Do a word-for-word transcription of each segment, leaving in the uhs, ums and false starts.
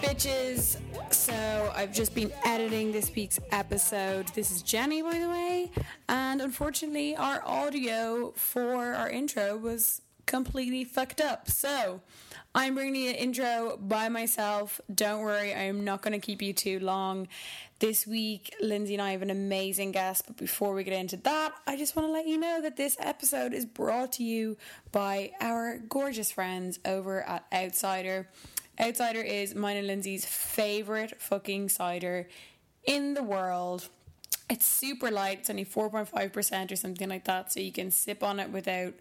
Bitches. So I've just been editing this week's episode. This is Jenny, by the way, and unfortunately our audio for our intro was completely fucked up, so I'm bringing the intro by myself. Don't worry, I'm not going to keep you too long. This week Lindsay and I have an amazing guest, but before we get into that, I just want to let you know that this episode is brought to you by our gorgeous friends over at Outsider. Outsider is mine and Lindsay's favourite fucking cider in the world. It's super light. It's only four point five percent or something like that. So you can sip on it without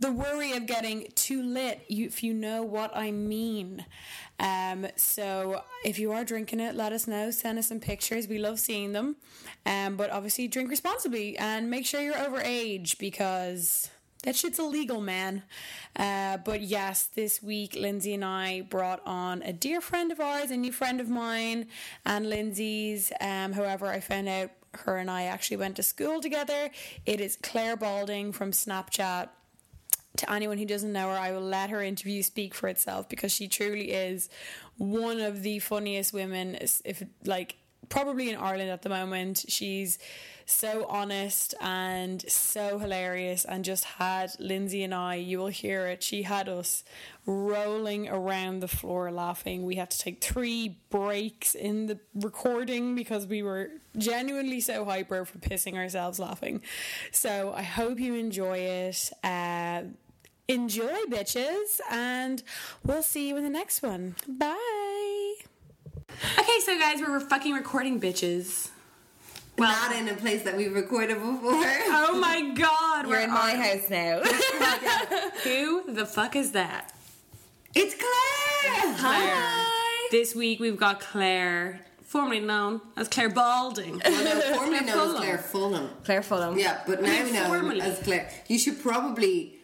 the worry of getting too lit, if you know what I mean. Um, so if you are drinking it, let us know. Send us some pictures. We love seeing them. Um, but obviously drink responsibly and make sure you're over age, because that shit's illegal, man. Uh, but yes, this week, Lindsay and I brought on a dear friend of ours, a new friend of mine, and Lindsay's, um, however, I found out her and I actually went to school together. It is Claire Balding from Snapchat. To anyone who doesn't know her, I will let her interview speak for itself, because she truly is one of the funniest women, if like, probably in Ireland at the moment. She's so honest and so hilarious, and just had Lindsay and I, you will hear it, she had us rolling around the floor laughing. We had to take three breaks in the recording because we were genuinely so hyper for pissing ourselves laughing. So I hope you enjoy it. Uh, enjoy, bitches, and we'll see you in the next one. Bye. Okay, so guys, we're fucking recording, bitches. Well, not in a place that we've recorded before. Oh my god, we're, we're in my house now. Who the fuck is that? It's Claire. It's Claire. Hi. This week we've got Claire, formerly known as Claire Balding. Well, no, formerly Claire known Fulham. as Claire Fulham. Claire Fulham. Yeah, but now we know as Claire. You should probably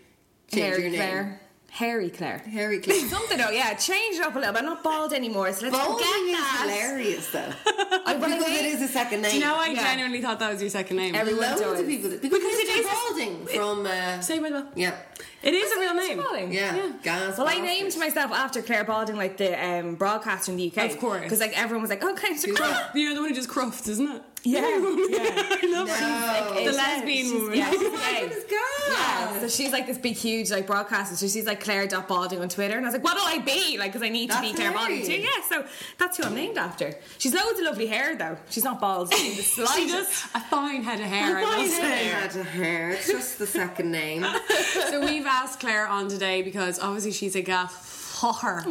change Claire, your name. Claire. Hairy Claire. Hairy Claire. Something, oh yeah, change it up a little bit. I'm not bald anymore, so let's Balding forget is that. Hilarious, though. I because it is a second name. Do you know, I yeah. genuinely thought that was your second name. Everyone Loads does. Of people that, because, because it is Balding it, from... Uh, Say my well. Yeah. It is a real name. Balding. Yeah. yeah. Gas well, bastards. I named myself after Claire Balding, like the um, broadcaster in the U K. Of course. Because like everyone was like, oh, Claire's a Croft. You're the one who just crofts, isn't it? Yeah. yeah. I love her. No. Like, the lesbian woman. Yeah, she's like, this girl. Yeah. So she's like this big, huge like broadcaster. So she's like Claire dot Balding on Twitter. And I was like, what do I be? Like, because I need that's to be Claire Balding too. Yeah, so that's who I'm named after. She's loads of lovely hair, though. She's not bald. She's the she does a fine head of hair. A fine head of hair. It's just the second name. So we've asked Claire on today because obviously she's a gaff. Her.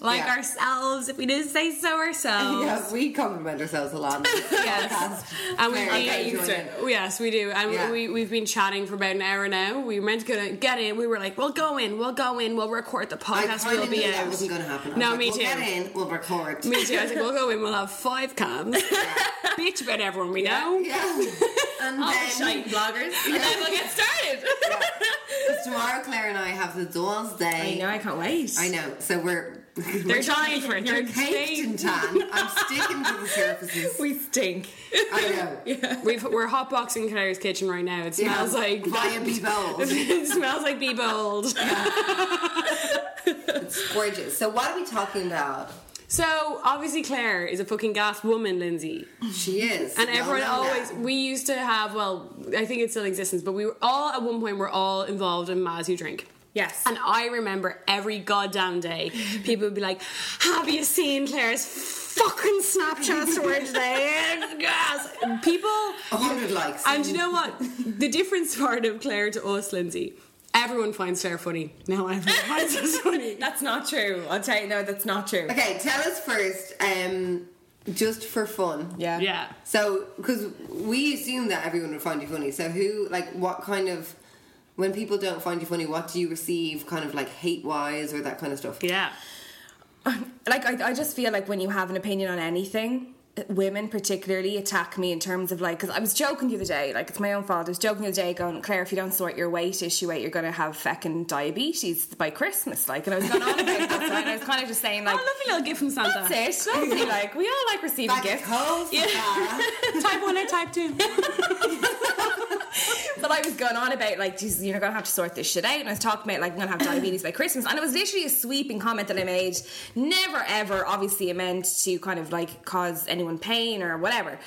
Like yeah. ourselves, if we didn't say so ourselves. Yes, we compliment ourselves a lot. Yes, and we, we yes we do, and yeah. we we've been chatting for about an hour now. We were meant to go get in. We were like, we'll go in, we'll go in, we'll record the podcast. I we'll be in. That wasn't going to happen. I no, like, me we'll too. Get in, we'll record. Me too. I was like, we'll go in. We'll have five cams. Yeah. Bitch about everyone we yeah. know. Yeah. And all then, the shite bloggers. And yeah. then we'll get started. Yeah. Because tomorrow, Claire and I have the Dolls' Day. I know. I can't wait. I know. So we're they're we're dying for it. They're caked in tan. I'm sticking to the surfaces. We stink. I know. Yeah. We've, we're hotboxing Claire's kitchen right now. It smells yeah. like via Be Bold. It smells like Be Bold. Yeah. It's gorgeous. So what are we talking about? So obviously Claire is a fucking gas woman, Lindsay. She is. And everyone always, we used to have, well, I think it's still in existence, but we were all, at one point, we're all involved in Maz You Drink. Yes. And I remember every goddamn day, people would be like, have you seen Claire's fucking Snapchat story today? Yes. People. A hundred likes. And you know what? The difference part of Claire to us, Lindsay, everyone finds Claire funny. No, everyone finds us funny. That's not true. I'll tell you, no, that's not true. Okay, tell us first, um, just for fun. Yeah. Yeah. So, because we assume that everyone would find you funny. So who, like, what kind of, when people don't find you funny, what do you receive kind of like hate-wise or that kind of stuff? Yeah. Like, I, I just feel like when you have an opinion on anything, women particularly attack me in terms of like, because I was joking the other day, like it's my own fault, I was joking the other day going, Claire, if you don't sort your weight issue out, you're going to have feckin' diabetes by Christmas, like, and I was going on about that, and I was kind of just saying like, oh, lovely little gift from Santa. That's it, lovely, like, we all like receiving back gifts. Yeah. Type one or type two. But I was going on about like, Jesus, you're going to have to sort this shit out, and I was talking about like, I'm going to have diabetes by Christmas, and it was literally a sweeping comment that I made, never ever obviously meant to kind of like cause anyone pain or whatever.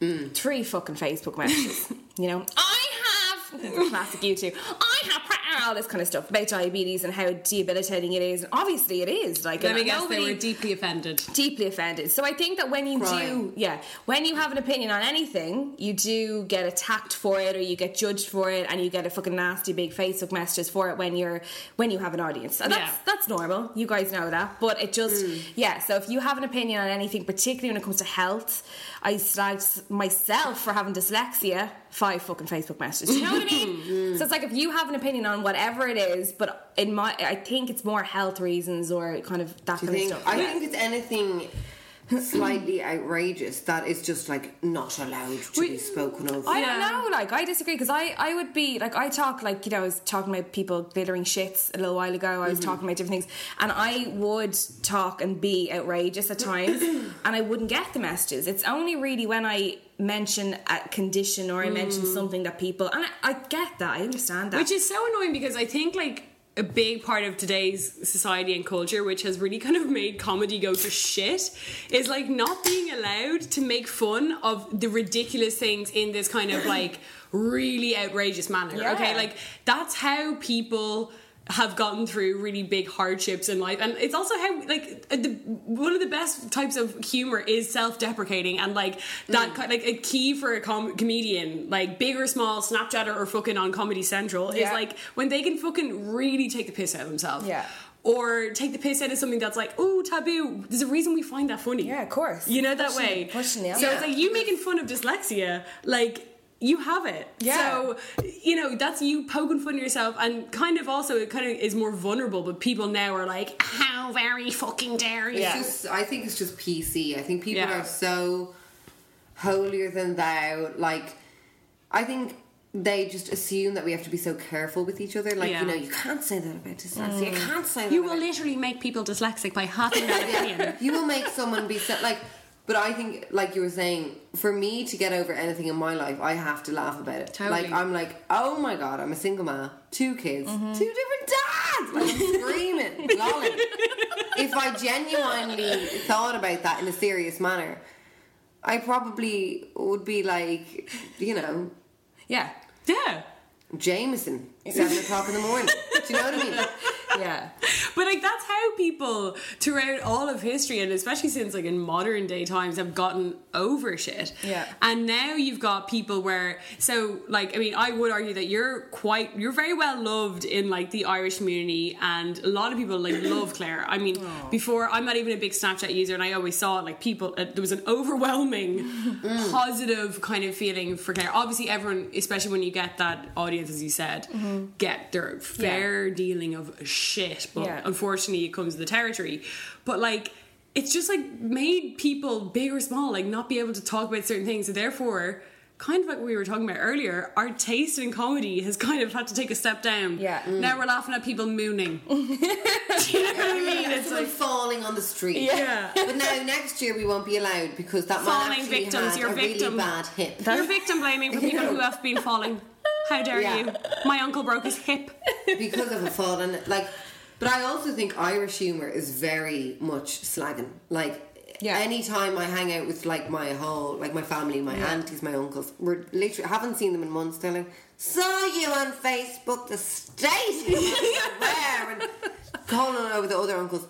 Mm. Three fucking Facebook messages. You know, I have classic YouTube. I have all this kind of stuff about diabetes and how debilitating it is. And obviously, it is. Like, let me guess, nobody, they were deeply offended. Deeply offended. So I think that when you right. do, yeah, when you have an opinion on anything, you do get attacked for it, or you get judged for it, and you get a fucking nasty big Facebook messages for it when you're when you have an audience. So that's yeah. that's normal. You guys know that. But it just mm. yeah. So if you have an opinion on anything, particularly when it comes to health, I slagged myself for having dyslexia five fucking Facebook messages. You know what I mean? So it's like if you have an opinion on whatever it is, but in my, I think it's more health reasons or kind of that kind of stuff. I think it's anything slightly outrageous that is just like not allowed to we, be spoken of. I don't know, like I disagree, because I, I would be like, I talk like, you know, I was talking about people glittering shits a little while ago, I was mm-hmm. talking about different things, and I would talk and be outrageous at times and I wouldn't get the messages. It's only really when I mention a condition or I mention mm. something that people, and I, I get that, I understand that, which is so annoying, because I think like a big part of today's society and culture, which has really kind of made comedy go to shit, is like not being allowed to make fun of the ridiculous things in this kind of like really outrageous manner. Yeah. Okay, like that's how people have gotten through really big hardships in life, and it's also how like the, one of the best types of humor is self-deprecating, and like that mm. like a key for a com- comedian like big or small, Snapchatter or fucking on Comedy Central, yeah. is like when they can fucking really take the piss out of themselves, yeah, or take the piss out of something that's like, oh, taboo, there's a reason we find that funny, yeah, of course, you know, that pushing, way pushing it, so yeah. it's like you making fun of dyslexia, like you have it. Yeah. So, you know, that's you poking fun at yourself, and kind of also it kind of is more vulnerable, but people now are like, how very fucking dare you. Yeah. Just, I think it's just P C. I think people yeah. are so holier than thou. Like, I think they just assume that we have to be so careful with each other. Like, yeah. you know, you can't say that about dyslexia. Mm. You can't say that. You will literally make people dyslexic by having that opinion. You will make someone be so, like... But I think, like you were saying, for me to get over anything in my life, I have to laugh about it. Totally. Like, I'm like, oh my God, I'm a single mom, two kids, mm-hmm. two different dads! Like, screaming, lolling. If I genuinely thought about that in a serious manner, I probably would be like, you know... Yeah. Yeah. Jameson, seven o'clock in the morning. Do you know what I mean? Yeah. But like that's how people throughout all of history, and especially since like in modern day times, have gotten over shit. Yeah. And now you've got people where, so like, I mean, I would argue that you're quite, you're very well loved in like the Irish community, and a lot of people like love Claire. I mean, aww. Before, I'm not even a big Snapchat user, and I always saw like people, uh, there was an overwhelming mm. positive kind of feeling for Claire. Obviously everyone, especially when you get that audience, as you said, mm-hmm. get their fair yeah. dealing of shit. Shit, but yeah. unfortunately it comes to the territory. But like it's just like made people big or small like not be able to talk about certain things, so therefore kind of like what we were talking about earlier, our taste in comedy has kind of had to take a step down. Yeah. Mm. Now we're laughing at people mooning. Do you know what I mean? It's like falling on the street. Yeah. But now next year we won't be allowed, because that falling might actually victims, have a victim. Really bad hip. That's you're victim blaming for people who have been falling. How dare yeah. you? My uncle broke his hip. Because of a fall. And like, But I also think Irish humour is very much slagging. Like, yeah. Anytime I hang out with like my whole, like my family, my yeah. aunties, my uncles, we're literally, haven't seen them in months, they're like, saw you on Facebook, the state you were, and calling over the other uncles,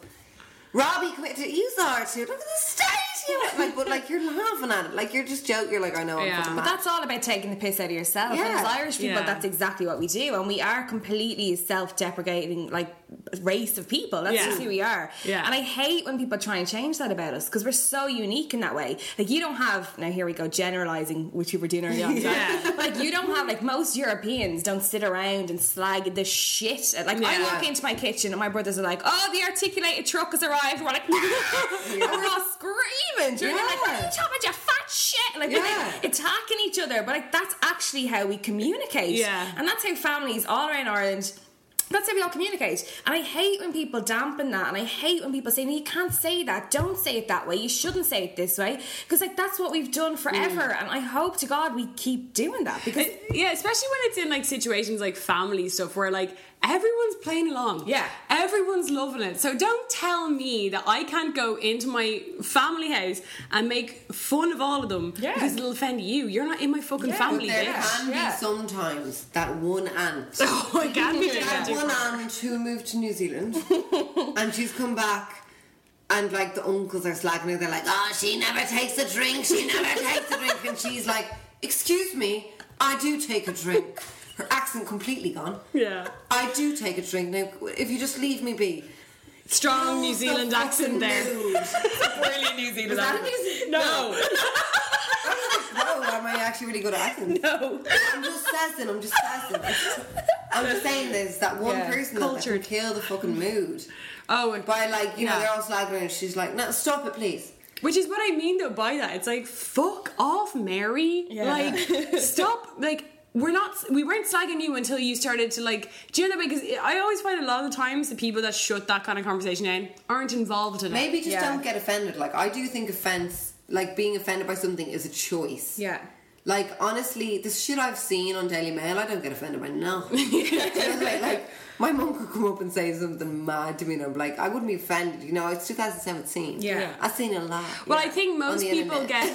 Robbie, come here, you saw her too, look at the state you were, like, but like you're laughing at it, like you're just joking, you're like, I know I'm yeah. fucking mad. But that's all about taking the piss out of yourself, yeah. and as Irish people, yeah. that's exactly what we do, and we are completely self-deprecating, like, race of people. That's yeah. just who we are. Yeah. And I hate when people try and change that about us, because we're so unique in that way. Like, you don't have, now here we go generalising, which we were doing earlier on yeah. but like you don't have, like, most Europeans don't sit around and slag the shit. Like yeah. I walk into my kitchen and my brothers are like, oh, the articulated truck has arrived, we're like yeah. we're all screaming, you know, yeah. like, what are you talking about, you fat shit, like yeah. we're attacking each other, but like that's actually how we communicate yeah. and that's how families all around Ireland, that's how we all communicate. And I hate when people dampen that, and I hate when people say, no, you can't say that, don't say it that way, you shouldn't say it this way, because like that's what we've done forever mm. and I hope to God we keep doing that, because it, yeah especially when it's in like situations like family stuff where like everyone's playing along, yeah everyone's loving it, so don't tell me that I can't go into my family house and make fun of all of them yeah. because it'll offend you, you're not in my fucking yeah, family but there yeah. can be yeah. sometimes that one aunt oh I can't be that one aunt who moved to New Zealand and she's come back and like the uncles are slagging her, they're like, oh, she never takes a drink, she never takes a drink, and she's like, excuse me, I do take a drink. Her accent completely gone. Yeah. I do take a drink. Now, if you just leave me be. Strong oh, New Zealand accent there. Brilliant New Zealand accent. Is, no. no. Wow, am I actually really good at accents? No. I'm just sassing, I'm just sassing. I'm just saying this, that one yeah. person Culture. That can kill the fucking mood. Oh, and by like, you yeah. know, they're all slagging and she's like, no, stop it, please. Which is what I mean, though, by that. It's like, fuck off, Mary. Yeah. Like, stop, like, We're not, we weren't slagging you until you started to like, do you know that way? Because I always find a lot of the times the people that shut that kind of conversation down aren't involved in it. Maybe just yeah. don't get offended. Like, I do think offense, like being offended by something is a choice. Yeah. Like, honestly, the shit I've seen on Daily Mail, I don't get offended by nothing. like, like, my mum could come up and say something mad to me and I'm like, I wouldn't be offended. You know, it's two thousand seventeen. Yeah. yeah. I've seen a lot. Well, yeah. I think most people get...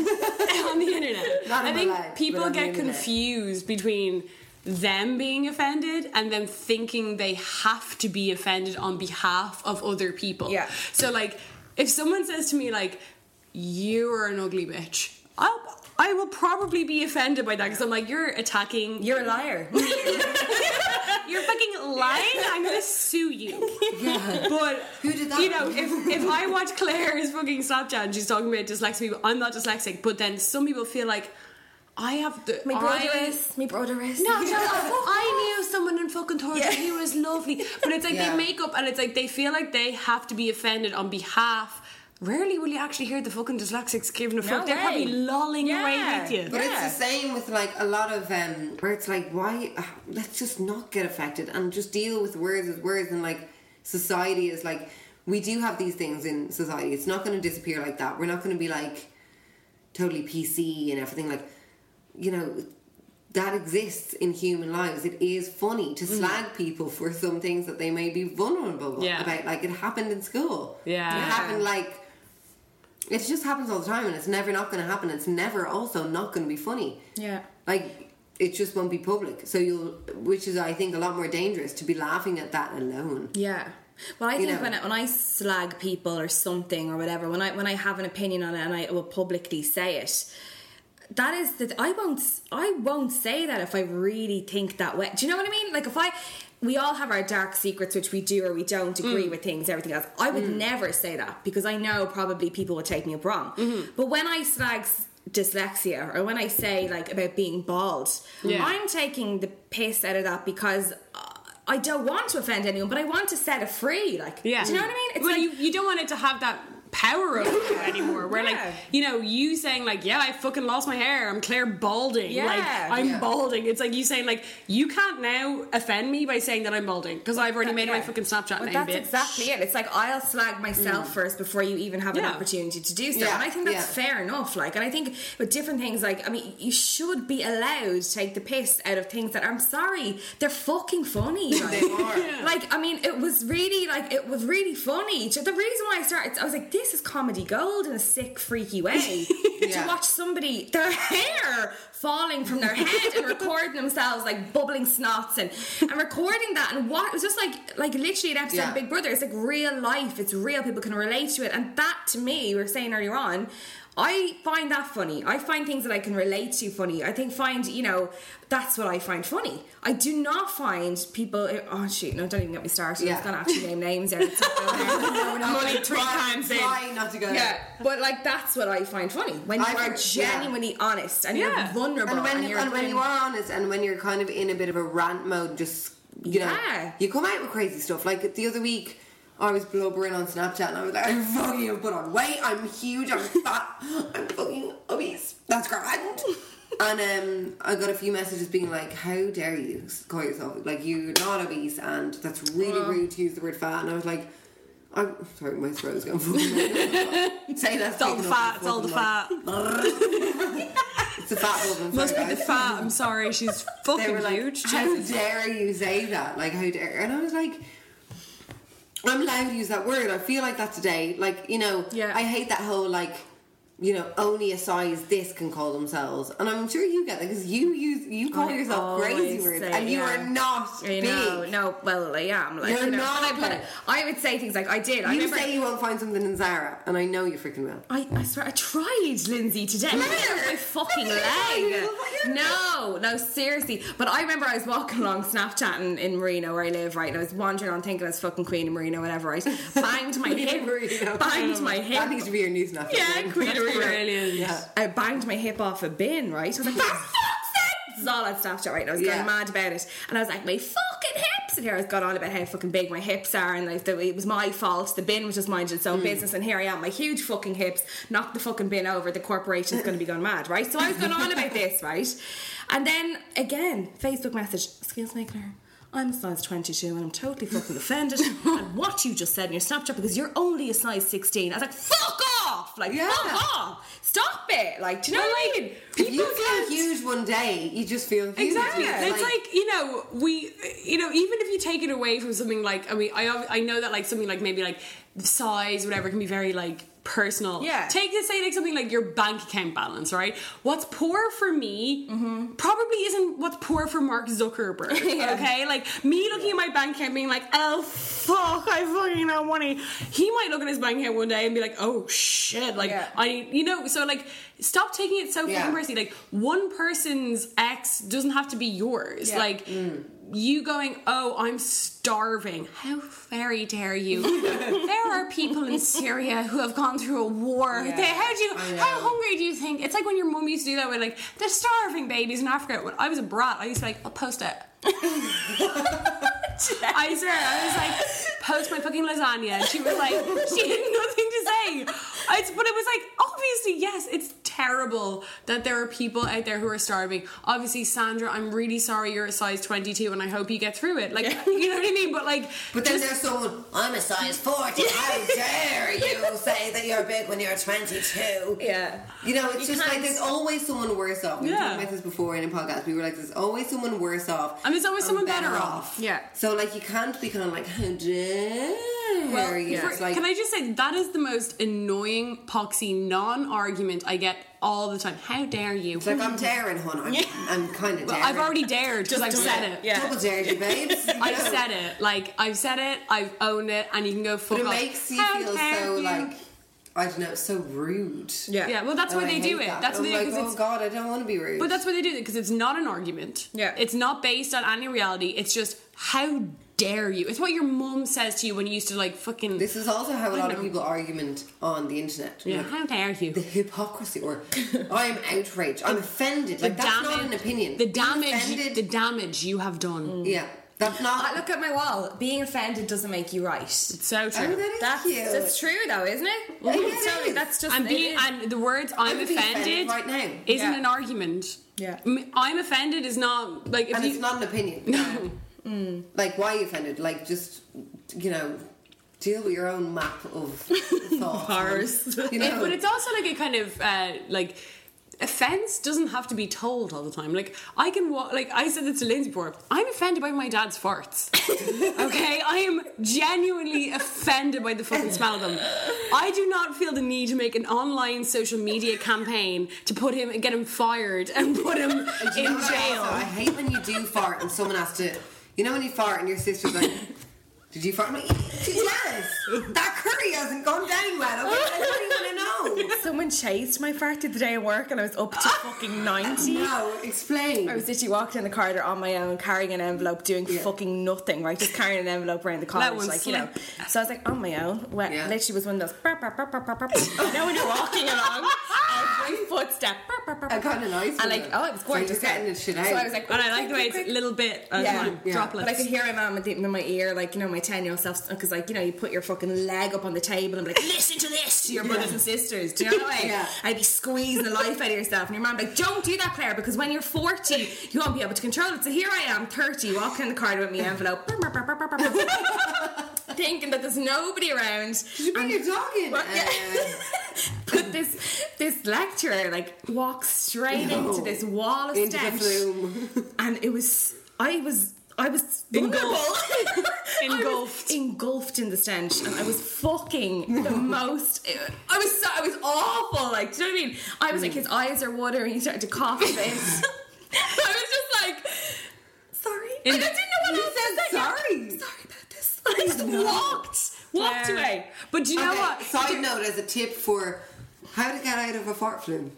on the internet. Not I think life, people get confused between them being offended and them thinking they have to be offended on behalf of other people. Yeah. So, like, if someone says to me, like, you are an ugly bitch, I'll... I will probably be offended by that because I'm like, you're attacking. You're a liar. You're fucking lying. I'm gonna sue you. Yeah. But who did that? You know, if, if I watch Claire's fucking Snapchat and she's talking about dyslexic people, I'm not dyslexic. But then some people feel like I have the. My brother I, is. My brother is. No, yeah. I knew someone in fucking Toronto. Yeah. He was lovely. But it's like yeah. they make up and it's like they feel like they have to be offended on behalf. Rarely will you actually hear the fucking dyslexics giving a fuck. No They're way. Probably lolling yeah. away with you. But yeah. it's the same with like a lot of um, where it's like, why uh, let's just not get affected and just deal with words as words. And like society is like, we do have these things in society. It's not going to disappear like that. We're not going to be like totally P C and everything. Like, you know, that exists in human lives. It is funny to slag mm. people for some things that they may be vulnerable yeah. about. Like it happened in school. Yeah, it happened like. It just happens all the time and it's never not going to happen. It's never also not going to be funny. Yeah. Like, it just won't be public. So you'll... Which is, I think, a lot more dangerous to be laughing at that alone. Yeah. Well, I you think when I, when I slag people or something or whatever, when I when I have an opinion on it and I will publicly say it, that is... The, I won't I won't say that if I really think that way. Do you know what I mean? Like, if I... We all have our dark secrets, which we do or we don't agree mm. with things, everything else. I would mm. never say that because I know probably people would take me up wrong. Mm-hmm. But when I slag dyslexia or when I say like about being bald, yeah. I'm taking the piss out of that because I don't want to offend anyone, but I want to set it free. Like, yeah. do you know what I mean? It's well, like, you, you don't want it to have that power over you anymore. Where, yeah. like, you know, you saying, like, yeah, I fucking lost my hair. I'm Claire Balding. Yeah. Like, I'm yeah. balding. It's like you saying, like, you can't now offend me by saying that I'm balding because I've already that, made yeah. my fucking Snapchat well, name, that's bitch. Exactly it. It's like, I'll slag myself mm. first before you even have yeah. an opportunity to do so. Yeah. And I think that's yeah. fair enough. Like, and I think with different things, like, I mean, you should be allowed to take the piss out of things that, I'm sorry, they're fucking funny. Like, they are. Yeah. Like, I mean, it was really, like, it was really funny. The reason why I started, I was like, this is comedy gold in a sick, freaky way. yeah. To watch somebody, their hair falling from their head and recording themselves, like, bubbling snots and, and recording that. And what, it was just like, like literally an episode yeah. of Big Brother. It's like real life. It's real. People can relate to it. And that, to me, we were saying earlier on, I find that funny. I find things that I can relate to funny. I think find, you know, that's what I find funny. I do not find people... Oh, shoot, no, don't even get me started. Yeah. I was going to actually name names there. It's not going there. No, no, only three times in. Trying not to go there. Yeah, but, like, that's what I find funny. When you I, are genuinely yeah. honest and yeah. you're vulnerable. And when, and you're and when you are honest and when you're kind of in a bit of a rant mode, just, you know, yeah. you come out with crazy stuff. Like, the other week... I was blubbering on Snapchat and I was like, I fucking have put on weight, I'm huge, I'm fat, I'm fucking obese, that's grand. And um, I got a few messages being like, how dare you call yourself, like, you're not obese and that's really um, rude to use the word fat. And I was like, I'm sorry, my throat's going fucking say that. It's all the fat, it's all the fat. It's the fat woman. Must be the fat, I'm sorry, she's fucking like, huge. How dare you say that, like, how dare. And I was like, I'm allowed to use that word. I feel like that today. Like, you know, yeah. I hate that whole, like, you know, only a size this can call themselves. And I'm sure you get that because you use, you call I yourself crazy words say, and you yeah. are not I big. Know, no, well, I am. Like, You're you know, not but I, but I would say things like, I did. I you remember, say you won't find something in Zara and I know you freaking will. I, I swear, I tried, Lindsay, today. Claire! My fucking leg. No, no, seriously. But I remember I was walking along Snapchat in, in Marina where I live, right? And I was wandering on thinking I was fucking Queen of Marina, whatever, right? Banged my hip. Banged my hip. That needs to be your new Snapchat. Yeah, Queen of Brilliant. Yeah. I banged my hip off a bin, right? I was like, for fuck's sake! This is all on Snapchat, right? And I was yeah. going mad about it. And I was like, my fucking hips! And here I was going on about how fucking big my hips are and like the, it was my fault. The bin was just minding its own mm. business. And here I am, my huge fucking hips, knocked the fucking bin over. The corporation's going to be going mad, right? So I was going on about this, right? And then, again, Facebook message, excuse me, Claire. I'm a size twenty-two and I'm totally fucking offended at what you just said in your Snapchat because you're only a size sixteen. I was like, fuck off! Like, yeah. fuck off! Stop it! Like, do you know no, what I mean? People you feel huge one day, you just feel huge. Exactly. It's like, like, you know, we, you know, even if you take it away from something like, I mean, I, I know that like something like maybe like size, whatever, can be very like, personal. Yeah. Take this, say like something like your bank account balance, right? What's poor for me mm-hmm. probably isn't what's poor for Mark Zuckerberg. yeah. Okay? Like me looking at my bank account being like, oh fuck, I fucking have money. He might look at his bank account one day and be like, oh shit, like yeah. I you know, so like stop taking it so fucking yeah. personally. Like one person's ex doesn't have to be yours. Yeah. Like mm. you going, oh, I'm starving. How very dare you? There are people in Syria who have gone through a war. Yeah, they, how do you, how hungry do you think? It's like when your mum used to do that with like, they're starving babies in Africa. When I was a brat, I used to like, I'll post it. I swear, I was like, post my fucking lasagna. And she was like, she had nothing to say. I, but it was like, obviously, yes, it's terrible that there are people out there who are starving. Obviously, Sandra, I'm really sorry you're a size twenty-two and I hope you get through it. Like, yeah. you know what I mean? But like... But then just, there's someone, I'm a size forty. How dare you say that you're big when you're twenty-two? Yeah. You know, it's you just like, there's always someone worse off. We've yeah. talked about this before in a podcast. We were like, there's always someone worse off. And there's always someone better, better off. off. Yeah. So like, you can't be kind of like, how dare well, you? For, like, can I just say, that is the most annoying poxy non-argument I get all the time. How dare you? It's like, I'm daring, hon. I'm, yeah. I'm kind of daring. Well, I've already dared because I've said it. Yeah. Double dared you, babes. You I've know. said it. Like, I've said it, I've owned it, and you can go fuck off. But it off. makes you How feel so, you? like, I don't know, it's so rude. Yeah, yeah. Well, that's and why I they do it. That. That's I'm what they do. Like, oh it's, God, I don't want to be rude. But that's why they do it, because it's not an argument. Yeah. It's not based on any reality. It's just, how dare you? It's what your mum says to you when you used to like fucking. This is also how a lot know. of people argument on the internet. Yeah, like, how dare you? The hypocrisy, or I am outraged. I'm offended. Like, that's damage, not an opinion. The damage, the damage you have done. Mm. Yeah. That's not. I look at my wall. Being offended doesn't make you right. It's so true. Oh, that is that's, cute. That's true, though, isn't it? Well, yeah, so it is. That's just. And being and the words "I'm, I'm offended" right now isn't yeah. an argument. Yeah, I'm offended is not like. If and you, it's not an opinion. No. Mm. Like, why are you offended? Like, just, you know, deal with your own map of thought. Bars. You know? It, but it's also like a kind of uh, like. Offence doesn't have to be told all the time. Like, I can walk, like, I said this to Lindsay before, I'm offended by my dad's farts. Okay? I am genuinely offended by the fucking smell of them. I do not feel the need to make an online social media campaign to put him and get him fired and put him and in jail. Also, I hate when you do fart and someone has to, you know, when you fart and your sister's like, did you fart? I'm like, yes! That curry hasn't gone down well. I don't even know. Someone chased my fart the day at work and I was up to fucking ninety. No, explain. I was literally walking in the corridor on my own, carrying an envelope, doing yeah. fucking nothing, right? Just carrying an envelope around the college, like, slip. You know. So I was like, on my own. Well, yeah. Literally was one of those. Burp, burp, burp, burp, burp, burp. You know when you're walking along? Every footstep. Burp, burp, burp, I got a nice one. And like, oh, it was gorgeous. So getting this shit out. So I was like, and I like the way it's a little bit of yeah. yeah. droplets. But I could hear my mum in my ear, like, you know, my ten-year-old self, because, like, you know, you put your fucking leg up on the table and be like, listen to this to your brothers yeah. and sisters. Do you know what I mean? Yeah. I'd be squeezing the life out of yourself, and your mum like, don't do that, Claire, because when you're forty, you won't be able to control it. So here I am, thirty, walking in the corridor with me envelope, thinking that there's nobody around. Did you bring your dog in? Well, yeah. But this this lecturer like walks straight no. into this wall of into steps, the room. And it was I was. I was engulfed. engulfed, engulfed in the stench, and I was fucking the most. I was so, I was awful. Like, do you know what I mean? I was like, his eyes are watering. He started to cough a bit. I was just like, sorry. In like the, I didn't know what I said. Sorry, like, sorry about this. I just no. walked, walked yeah. away. But do you know okay, what? Side note as a tip for how to get out of a fart flume.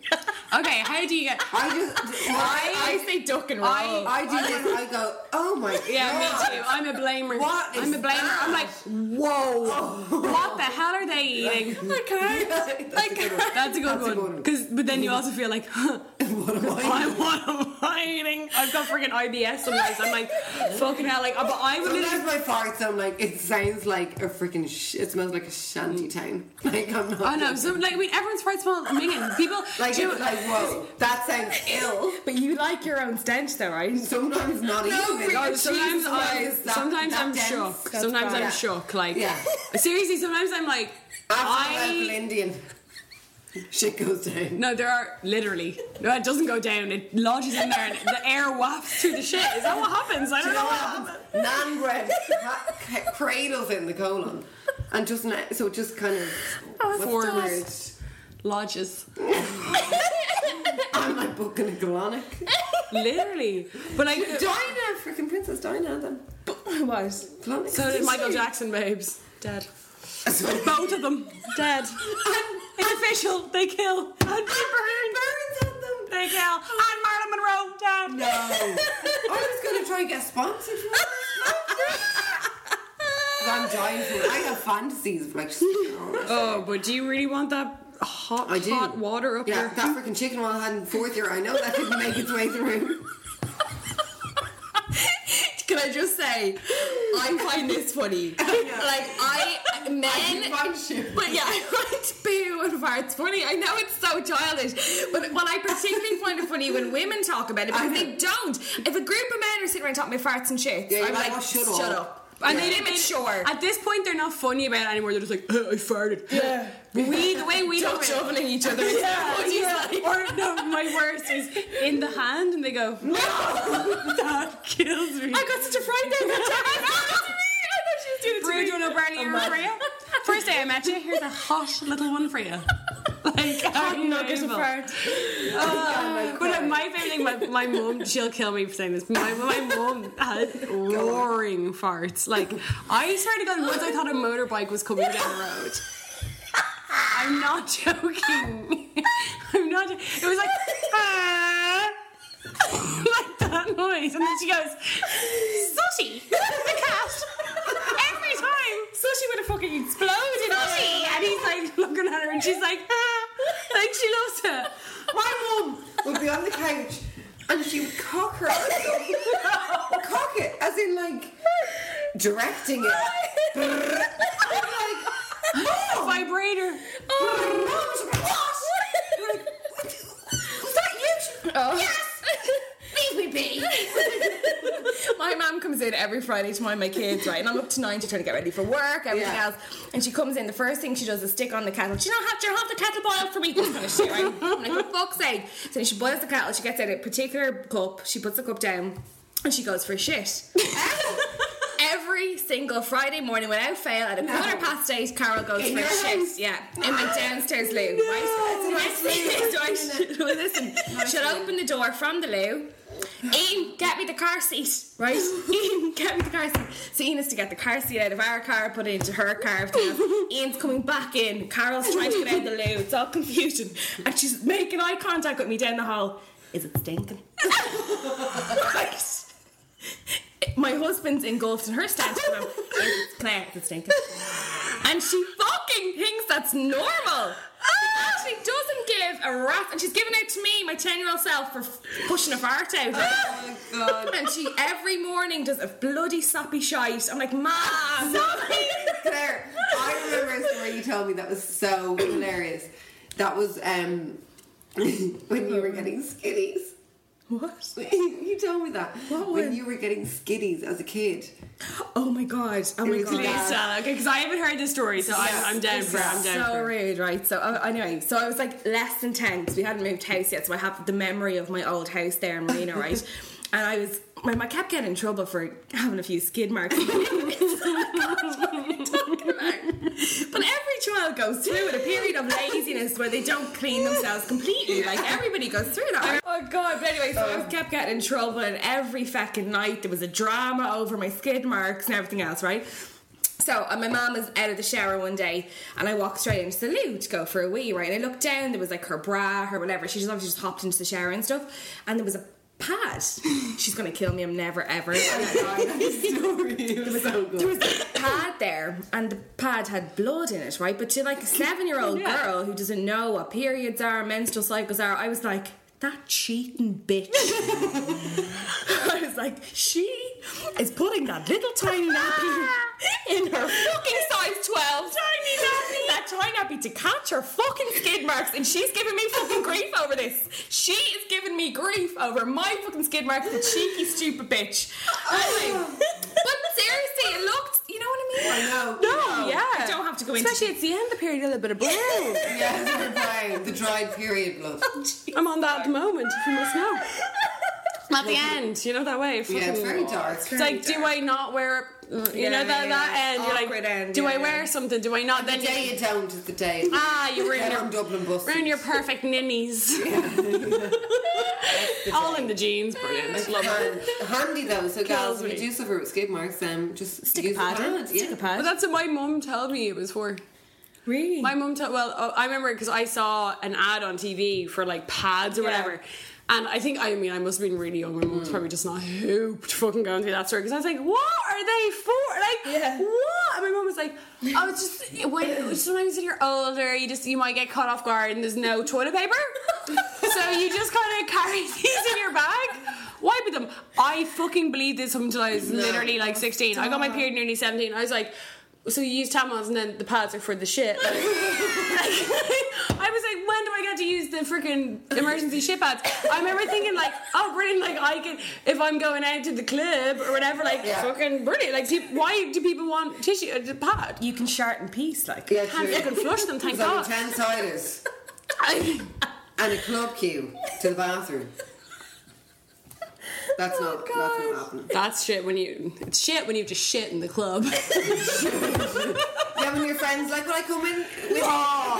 Okay, how do you get... I just... Well, I, I say duck and roll. I, I do this, I go, oh my God. Yeah, me too. I'm a blamer. What is I'm a blamer. That? I'm like, whoa. Oh. What the hell are they eating? Like, that's, like, a that's a good that's one. Because, but then you also feel like, huh, what am I eating? What am I eating? I've got freaking I B S sometimes. I'm like, fucking hell. Like, but I would sometimes my farts, I'm like, it sounds like a freaking... Sh- it smells like a shanty town. Like, I'm not... I know. So, like, I mean, everyone's farts smell minging. People... Like, do, it's like, whoa, that sounds ill. But you like your own stench though, right? Sometimes not no, even. No, sometimes I, sometimes that I'm dense. Shook. That's sometimes bad. I'm yeah. shook. Like, yeah. Seriously, sometimes I'm like, I... Indian. Shit goes down. No, there are, literally. No, it doesn't go down. It lodges in there and the air wafts through the shit. Is that what happens? I don't Do you know, know what happens. Nan bread ha- cradles in the colon. And just, na- so it just kind of... Oh, forwards. Lodges. I'm like booking a colonic. Literally. But like Dinah, freaking Princess Dinah then. What? Colonic. So did Michael Jackson, babes. Dead. Both of them. Dead. And, it's and, official. They kill. And, and burns. Burns on them. They kill. And Marilyn Monroe. Dead. No. I was going to try and get sponsored for that. I'm dying for it. I have fantasies of like... Oh, but do you really want that... Hot, I do. Hot water up yeah, your... Yeah, that freaking chicken while I had in fourth year. I know that didn't make its way through. Can I just say, I find this funny. I like, I... Men... I find but yeah, I find poo and farts funny. I know it's so childish. But what I particularly find it funny when women talk about it, because they don't. If a group of men are sitting around talking about farts and shits, yeah, I'm like, like shut, shut up. up. And yeah. they didn't sure. At this point, they're not funny about it anymore. They're just like, oh, I farted. Yeah. We, the way we talk shoveling each other. Yeah, yeah. Like, or no, my worst is in the hand, and they go, no, that kills me. I got such a fright there. That time. I thought she was doing it to me. Bruno O'Brien, you're Maria. First day I met you, here's a hot little one for you. Like, I'm not getting a fart. But my favourite thing, my, my mum, she'll kill me for saying this. My, my mum had roaring farts. Like, I swear to God, once I thought a motorbike was coming down the road. I'm not joking. I'm not joking. It was like, ah. Like that noise. And then she goes, Sushi, the cat. Every time. Sushi would have fucking exploded. Sushi. And he's like looking at her and she's like, ah. Like she loves her. My mum would be on the couch and she would cock her. Cock it as as in like directing it. I'm like, oh, vibrator. Oh, my mom's like, what? Was that you? Oh. Yes. Leave me be. My mum comes in every Friday to mind my kids, right? And I'm up to nine to try to get ready for work, everything yeah. else. And she comes in, the first thing she does is stick on the kettle. Do you not have to have the kettle boiled for me? This kind of shit, right? I'm like, for fuck's sake. So she boils the kettle, she gets out a particular cup, she puts the cup down, and she goes for a shit. Every single Friday morning, without fail, at a no. quarter past eight, Carol goes in for a shit. House? Yeah, in my downstairs loo. No, right? That's a nice loo. Listen, she'll open the door from the loo. Ian, get me the car seat, right? Ian, get me the car seat. So Ian is to get the car seat out of our car, put it into her car. Ian's coming back in. Carol's trying to get out of the loo. It's all confusion, and she's making eye contact with me down the hall. Is it stinking? Right. My husband's engulfed in her stance. And I'm, it's Claire, is it stinking? And she fucking thinks that's normal. She actually doesn't give a rat, and she's giving out to me, my ten-year-old self, for f- pushing a fart out. Oh my god! And she every morning does a bloody soppy shite. I'm like, Ma, soppy. Claire, I remember a story you told me that was so hilarious. That was um, when you were getting skitties. What? You told me that. What when you were getting skitties as a kid. Oh my god! Oh my god! Please tell. Okay, because I haven't heard this story, so yes. I'm, I'm down this for. It. I'm down so for. So rude, right? So uh, anyway, so I was like less than ten because we hadn't moved house yet, so I have the memory of my old house there in Marina, right? And I was, my mum kept getting in trouble for having a few skid marks. But every child goes through a period of laziness where they don't clean themselves completely. Like, everybody goes through that. Oh, God. But anyway, so um. I kept getting in trouble, and every fucking night there was a drama over my skid marks and everything else, right? So uh, my mum was out of the shower one day, and I walked straight into the loo to go for a wee, right? And I looked down, there was, like, her bra, her whatever. She just obviously just hopped into the shower and stuff, and there was a pad. She's gonna kill me. I'm never ever. There was a pad there, and the pad had blood in it, right? But to like a seven-year-old yeah. girl who doesn't know what periods are, menstrual cycles are, I was like, that cheating bitch. I was like, she is putting that little tiny nappy in her fucking size twelve tiny nappy, that tiny nappy to catch her fucking skid marks, and she's giving me fucking grief over this. She is giving me grief over my fucking skid marks, the cheeky stupid bitch. I'm like, but seriously, it looked, you know what I mean? I know. No, no. Yeah. I don't have to go into, especially at the end of the period, a little bit of blood. Yes, the dried period blood. Oh, I'm on that at the moment, if you must know. At the end, you know that way. Yeah, it's very dark. It's, it's very like, dark. Do I not wear? You yeah, know that yeah, that end. You're like, end, do yeah, I wear yeah. something? Do I not? And then the day you, you don't is the day. Ah, you ruin your Dublin buses. Ruin your perfect ninnies. Yeah. All in the jeans, brilliant. Love her. Handy though, so gals, when you do suffer with skid marks, um, just stick use a pad. pad. Yeah. Stick a pad. But that's what my mum told me it was for. Really? My mum told. Well, oh, I remember because I saw an ad on T V for like pads or yeah. whatever. And I think, I mean, I must have been really young. My mum was probably just not hooped fucking going through that story. Because I was like, what are they for? Like, yeah. what? And my mum was like, oh, it's just, when, sometimes when you're older, you just, you might get caught off guard and there's no toilet paper. So you just kind of carry these in your bag. Wipe with them. I fucking believed this until I was no, literally like sixteen. Stop. I got my period nearly seventeen. I was like, so you use tampons and then the pads are for the shit. Like, I was like, when do I get to use the freaking emergency shit pads? I remember thinking like, oh brilliant, like I can, if I'm going out to the club or whatever, like yeah. fucking brilliant. Like, do, why do people want tissue or the pad? You can shart in peace, like yeah, can't fucking flush them, thank God. Ten siders and a club queue to the bathroom. That's, oh not, that's not happening. That's shit when you... It's shit when you have to shit in the club. Yeah, when your friend's like, will I come in? With oh,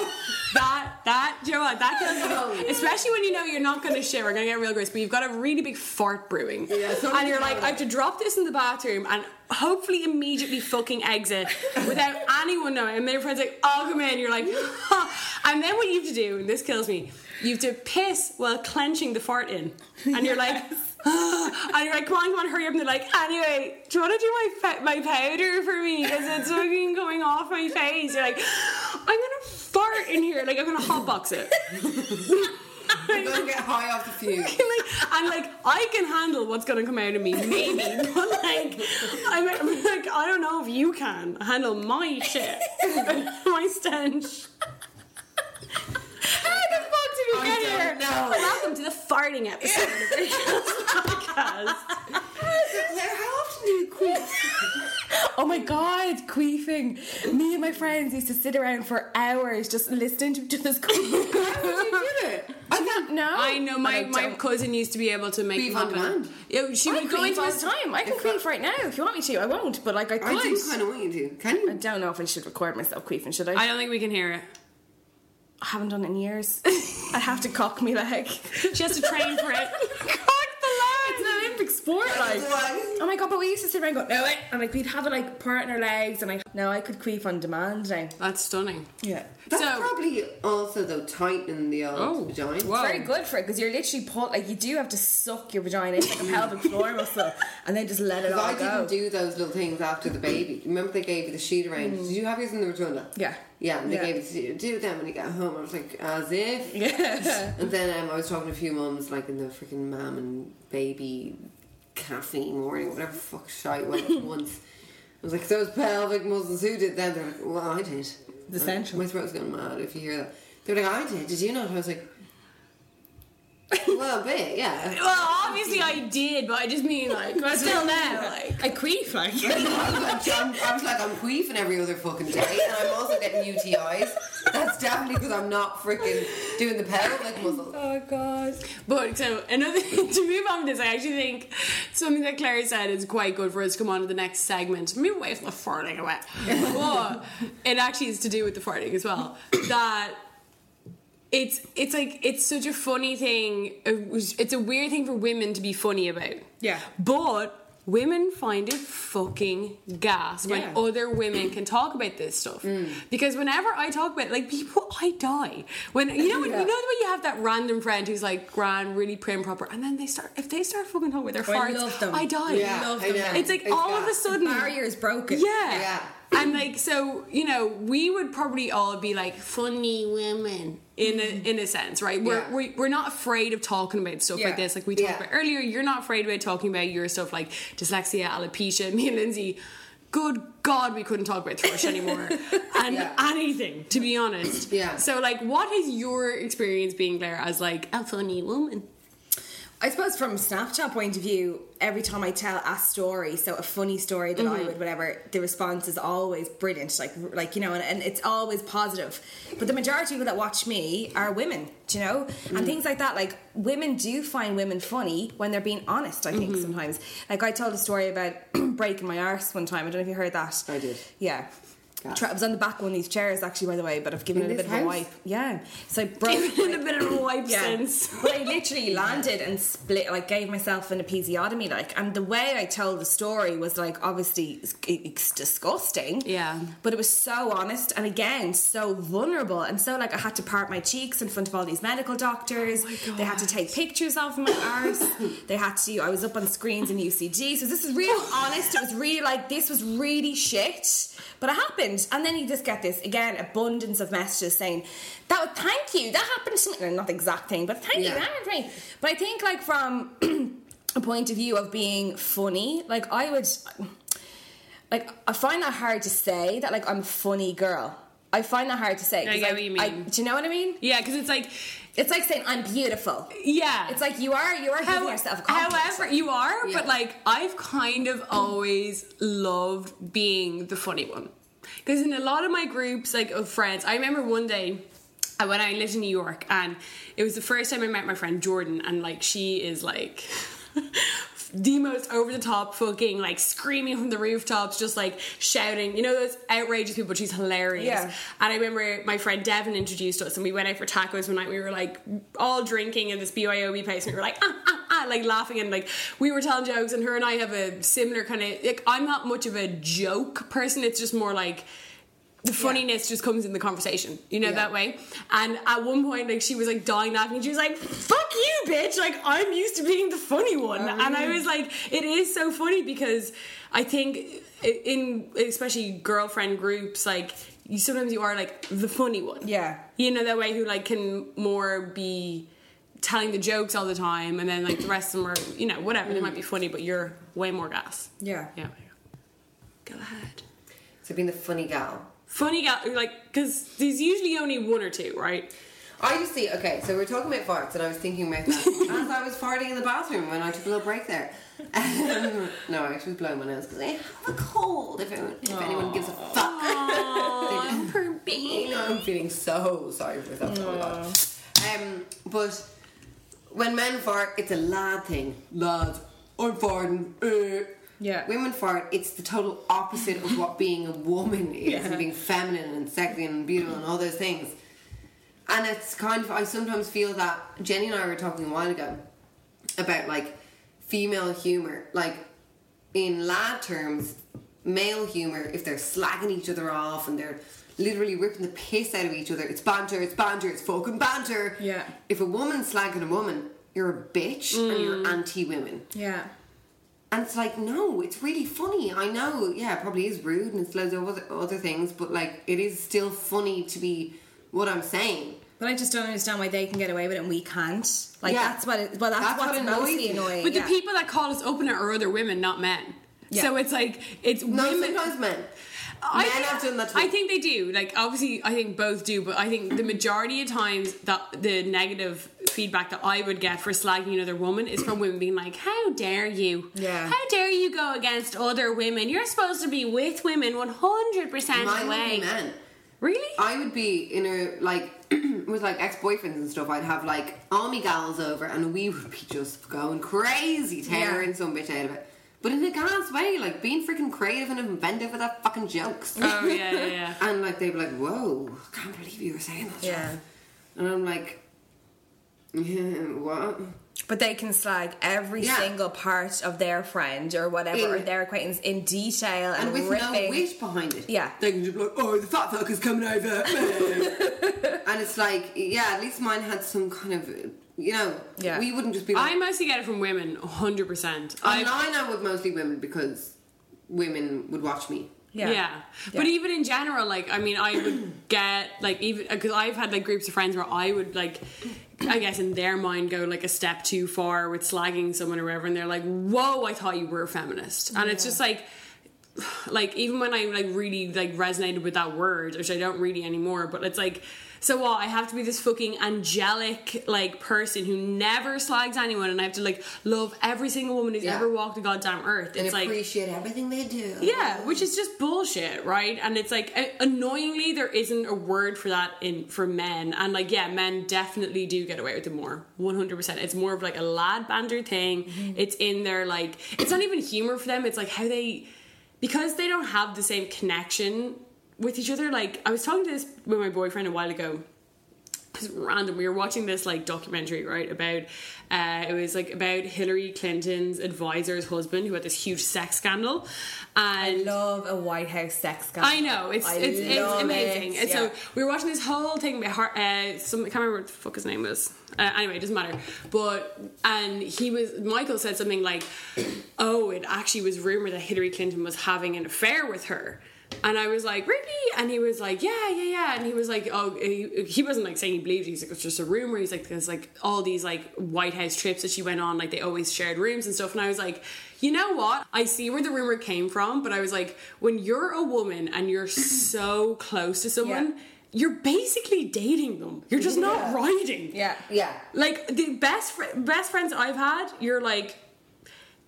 that, that, do you know what? That kills me. Especially when you know you're not going to shit, we're going to get real gross, but you've got a really big fart brewing. Yeah, and you're like, I have to drop this in the bathroom and hopefully immediately fucking exit without anyone knowing. And then your friend's like, oh, come in. You're like, huh. And then what you have to do, and this kills me, you have to piss while clenching the fart in. And you're like... And you're like, come on, come on, hurry up. And they're like, anyway, do you want to do my, fa- my powder for me? Because it's fucking going off my face. You're like, I'm going to fart in here. Like, I'm going to hotbox it. You're going to get high off the fumes. Like, I'm like, I can handle what's going to come out of me, maybe. But like, I'm like, I don't know if you can handle my shit. My stench. How the fuck did we get here? No. Welcome to the farting episode of the podcast. Claire, how often do you queef? Oh my god, queefing. Me and my friends used to sit around for hours just listening to each other's queefing. How did you do it? I don't know. I know my, I my cousin used to be able to make queef on demand. Yeah, she I would go into this time. I can queef right now if you want me to. I won't, but like I could. I do kind of want you to. Can you? I don't know if I should record myself queefing, should I? I don't think we can hear it. I haven't done it in years. I have to cock me leg. She has to train for it. Cock the leg! It's an Olympic sport, like. Oh my god, but we used to sit around and go, no, wait. And like, we'd have it like part in our legs, and I, now I could queef on demand now. That's stunning. Yeah. That's so, probably also, though, tightening the old oh, vagina. Whoa. It's very good for it, because you're literally pulled, like, you do have to suck your vagina into like a pelvic floor muscle, and then just let it all I go. I didn't do those little things after the baby. Remember they gave you the sheet around? Mm. Did you have yours in the rotunda? Yeah. Yeah, and they yeah. gave it to you. Do them when you get home. I was like, as if. Yeah. And then um, I was talking to a few mums, like in the freaking mum and baby caffeine morning, whatever fuck shite went up once. I was like, those pelvic muscles, who did that? They're like, well, I did. The central. My throat's going mad if you hear that. They're like, I did. Did you not? I was like, well, a bit, yeah. Well, obviously I did, but I just mean, like, still now, like, I queef, like. I was like, I'm queefing every other fucking day, and I'm also getting U T Is. That's definitely because I'm not freaking doing the pelvic muscle. Oh, God. But, so, another thing to move on this, I actually think something that Claire said is quite good for us to come on to the next segment. Move away from the farting away. But it actually is to do with the farting as well. That... It's it's like, it's such a funny thing. It's a weird thing for women to be funny about. Yeah. But women find it fucking gas when yeah. other women can talk about this stuff. Mm. Because whenever I talk about it, like, people, I die. When, you know, when, yeah. you know when you have that random friend who's like grand, really prim, proper, and then they start, if they start fucking talking with their farts, I love them. I die. Yeah, I love them. I know. It's like it's all gas. Of a sudden. The barrier is broken. Yeah. Yeah. And like, so, you know, we would probably all be like funny women in a in a sense, right? We're yeah. we, we're not afraid of talking about stuff yeah. like this, like we talked yeah. about earlier. You're not afraid about talking about your stuff like dyslexia, alopecia. Me and Lindsay, good God, we couldn't talk about thrush anymore, and yeah. anything, to be honest. Yeah. So, like, what is your experience being Claire as like a funny woman? I suppose from a Snapchat point of view, every time I tell a story, so a funny story that mm-hmm. I would, whatever, the response is always brilliant, like, like you know, and, and it's always positive. But the majority of people that watch me are women, do you know? Mm-hmm. And things like that, like, women do find women funny when they're being honest, I think, mm-hmm. sometimes. Like, I told a story about breaking my arse one time. I don't know if you heard that. I did. Yeah. I was on the back of one of these chairs, actually, by the way, but I've given in it a bit house? Of a wipe. Yeah. So I broke Given it a bit of a wipe yeah. since. But I literally landed and split, like, gave myself an episiotomy, like. And the way I told the story was, like, obviously, it's disgusting. Yeah. But it was so honest and, again, so vulnerable. And so, like, I had to part my cheeks in front of all these medical doctors. Oh my God. They had to take pictures of my arse. They had to, I was up on screens in U C D. So this is real honest. It was really, like, this was really shit. But it happened. And then you just get this, again, abundance of messages saying, that thank you, that happened to me. No, not the exact thing, but thank yeah. you, that happened to me. But I think, like, from a point of view of being funny, like, I would, like, I find that hard to say that, like, I'm a funny girl. I find that hard to say. I get like, what you mean. I, do you know what I mean? Yeah, because it's like... It's like saying, I'm beautiful. Yeah. It's like, you are, you are How, giving yourself a compliment. However, you are, yeah. but, like, I've kind of always loved being the funny one. Because in a lot of my groups, like, of friends, I remember one day when I lived in New York, and it was the first time I met my friend Jordan, and, like, she is, like, the most over-the-top fucking, like, screaming from the rooftops, just, like, shouting. You know those outrageous people, but she's hilarious. Yeah. And I remember my friend Devin introduced us, and we went out for tacos one night. We were, like, all drinking in this B Y O B place, and we were like, ah, ah, ah, like, laughing, and, like, we were telling jokes, and her and I have a similar kind of, like, I'm not much of a joke person. It's just more, like, the funniness yeah. just comes in the conversation, you know, yeah. that way. And at one point, like, she was, like, dying laughing, and she was like, fuck you, bitch, like, I'm used to being the funny one. Oh, and I was like, it is so funny, because I think in, especially girlfriend groups, like, you sometimes you are, like, the funny one. Yeah. You know, that way, who, like, can more be... telling the jokes all the time, and then like the rest of them are, you know, whatever, they might be funny, but you're way more gas. Yeah. Yeah. Go ahead. So being the funny gal. Funny gal, like, because there's usually only one or two, right? I just see, okay, so we're talking about farts, and I was thinking about that as I was farting in the bathroom when I took a little break there. Um, no, I actually was blowing my nose because I have a cold, if, it, if anyone gives a fuck. I'm per bean. I'm feeling so sorry for myself. Oh my God. Um, but when men fart, it's a lad thing. Lads, I'm farting. Uh. Yeah. Women fart, it's the total opposite of what being a woman is, yeah. and being feminine and sexy and beautiful and all those things. And it's kind of, I sometimes feel that, Jenny and I were talking a while ago about, like, female humour. Like, in lad terms, male humour, if they're slagging each other off and they're literally ripping the piss out of each other, it's banter, it's banter, it's fucking banter. Yeah. If a woman's slagging a woman, you're a bitch mm. and you're anti-women. Yeah. And it's like, no, it's really funny. I know, yeah, it probably is rude and it's loads of other, other things, but, like, it is still funny to be what I'm saying. But I just don't understand why they can get away with it and we can't. Like, yeah. that's what it, well, that's, that's what's what mostly annoying. But yeah. the people that call us opener are other women, not men. Yeah. So it's like, it's no, women. No, sometimes men. I men think, have done that too. I think they do. Like, obviously, I think both do, but I think the majority of times that the negative feedback that I would get for slagging another woman is from women being like, how dare you? Yeah. How dare you go against other women? You're supposed to be with women one hundred percent Mine away. Mine would be men. Really? I would be in a, like, with, like, ex-boyfriends and stuff, I'd have, like, army gals over and we would be just going crazy, tearing yeah. some bitch out of it. But in a gas way, like, being freaking creative and inventive with that fucking jokes. Oh, yeah, yeah, yeah. And, like, they'd be like, whoa, I can't believe you were saying that. Yeah. Stuff. And I'm like, yeah, what? But they can slag every yeah. single part of their friend or whatever, in, or their acquaintance in detail and, and with ripping. No weight behind it. Yeah. They can just be like, oh, the fat fucker's coming over. And it's like, yeah, at least mine had some kind of, you know, yeah. we wouldn't just be like... I mostly get it from women, one hundred percent. And I've, I know with mostly women because women would watch me. Yeah. yeah. But yeah. even in general, like, I mean, I would get, like, even, because I've had, like, groups of friends where I would, like... I guess in their mind go like a step too far with slagging someone or whatever, and they're like, whoa, I thought you were a feminist. And yeah. it's just like, like even when I like really like resonated with that word, which I don't really anymore, but it's like, so what, I have to be this fucking angelic like person who never slags anyone, and I have to like love every single woman who's yeah. ever walked the goddamn earth. It's and like appreciate everything they do. Yeah, which is just bullshit, right? And it's like a- annoyingly there isn't a word for that in for men, and like yeah, men definitely do get away with it more. one hundred percent. It's more of like a lad banter thing. Mm-hmm. It's in their like it's not even humor for them. It's like how they because they don't have the same connection with each other. Like, I was talking to this with my boyfriend a while ago. It was random. We were watching this, like, documentary, right, about... Uh, it was, like, about Hillary Clinton's advisor's husband who had this huge sex scandal. And I love a White House sex scandal. I know. It's I it's, it's amazing. It. And yeah. so we were watching this whole thing about... Her, uh, some, I can't remember what the fuck his name was. Uh, anyway, it doesn't matter. But... And he was... Michael said something like, oh, it actually was rumoured that Hillary Clinton was having an affair with her. And I was like, really? And he was like, yeah, yeah, yeah. And he was like, oh, he, he wasn't like saying he believed it. He's like, it's just a rumor. He's like, there's like all these like White House trips that she went on. Like they always shared rooms and stuff. And I was like, you know what? I see where the rumor came from. But I was like, when you're a woman and you're so close to someone... Yeah. You're basically dating them. You're just not yeah. riding. Yeah, yeah. Like the best fr- best friends I've had, you're like,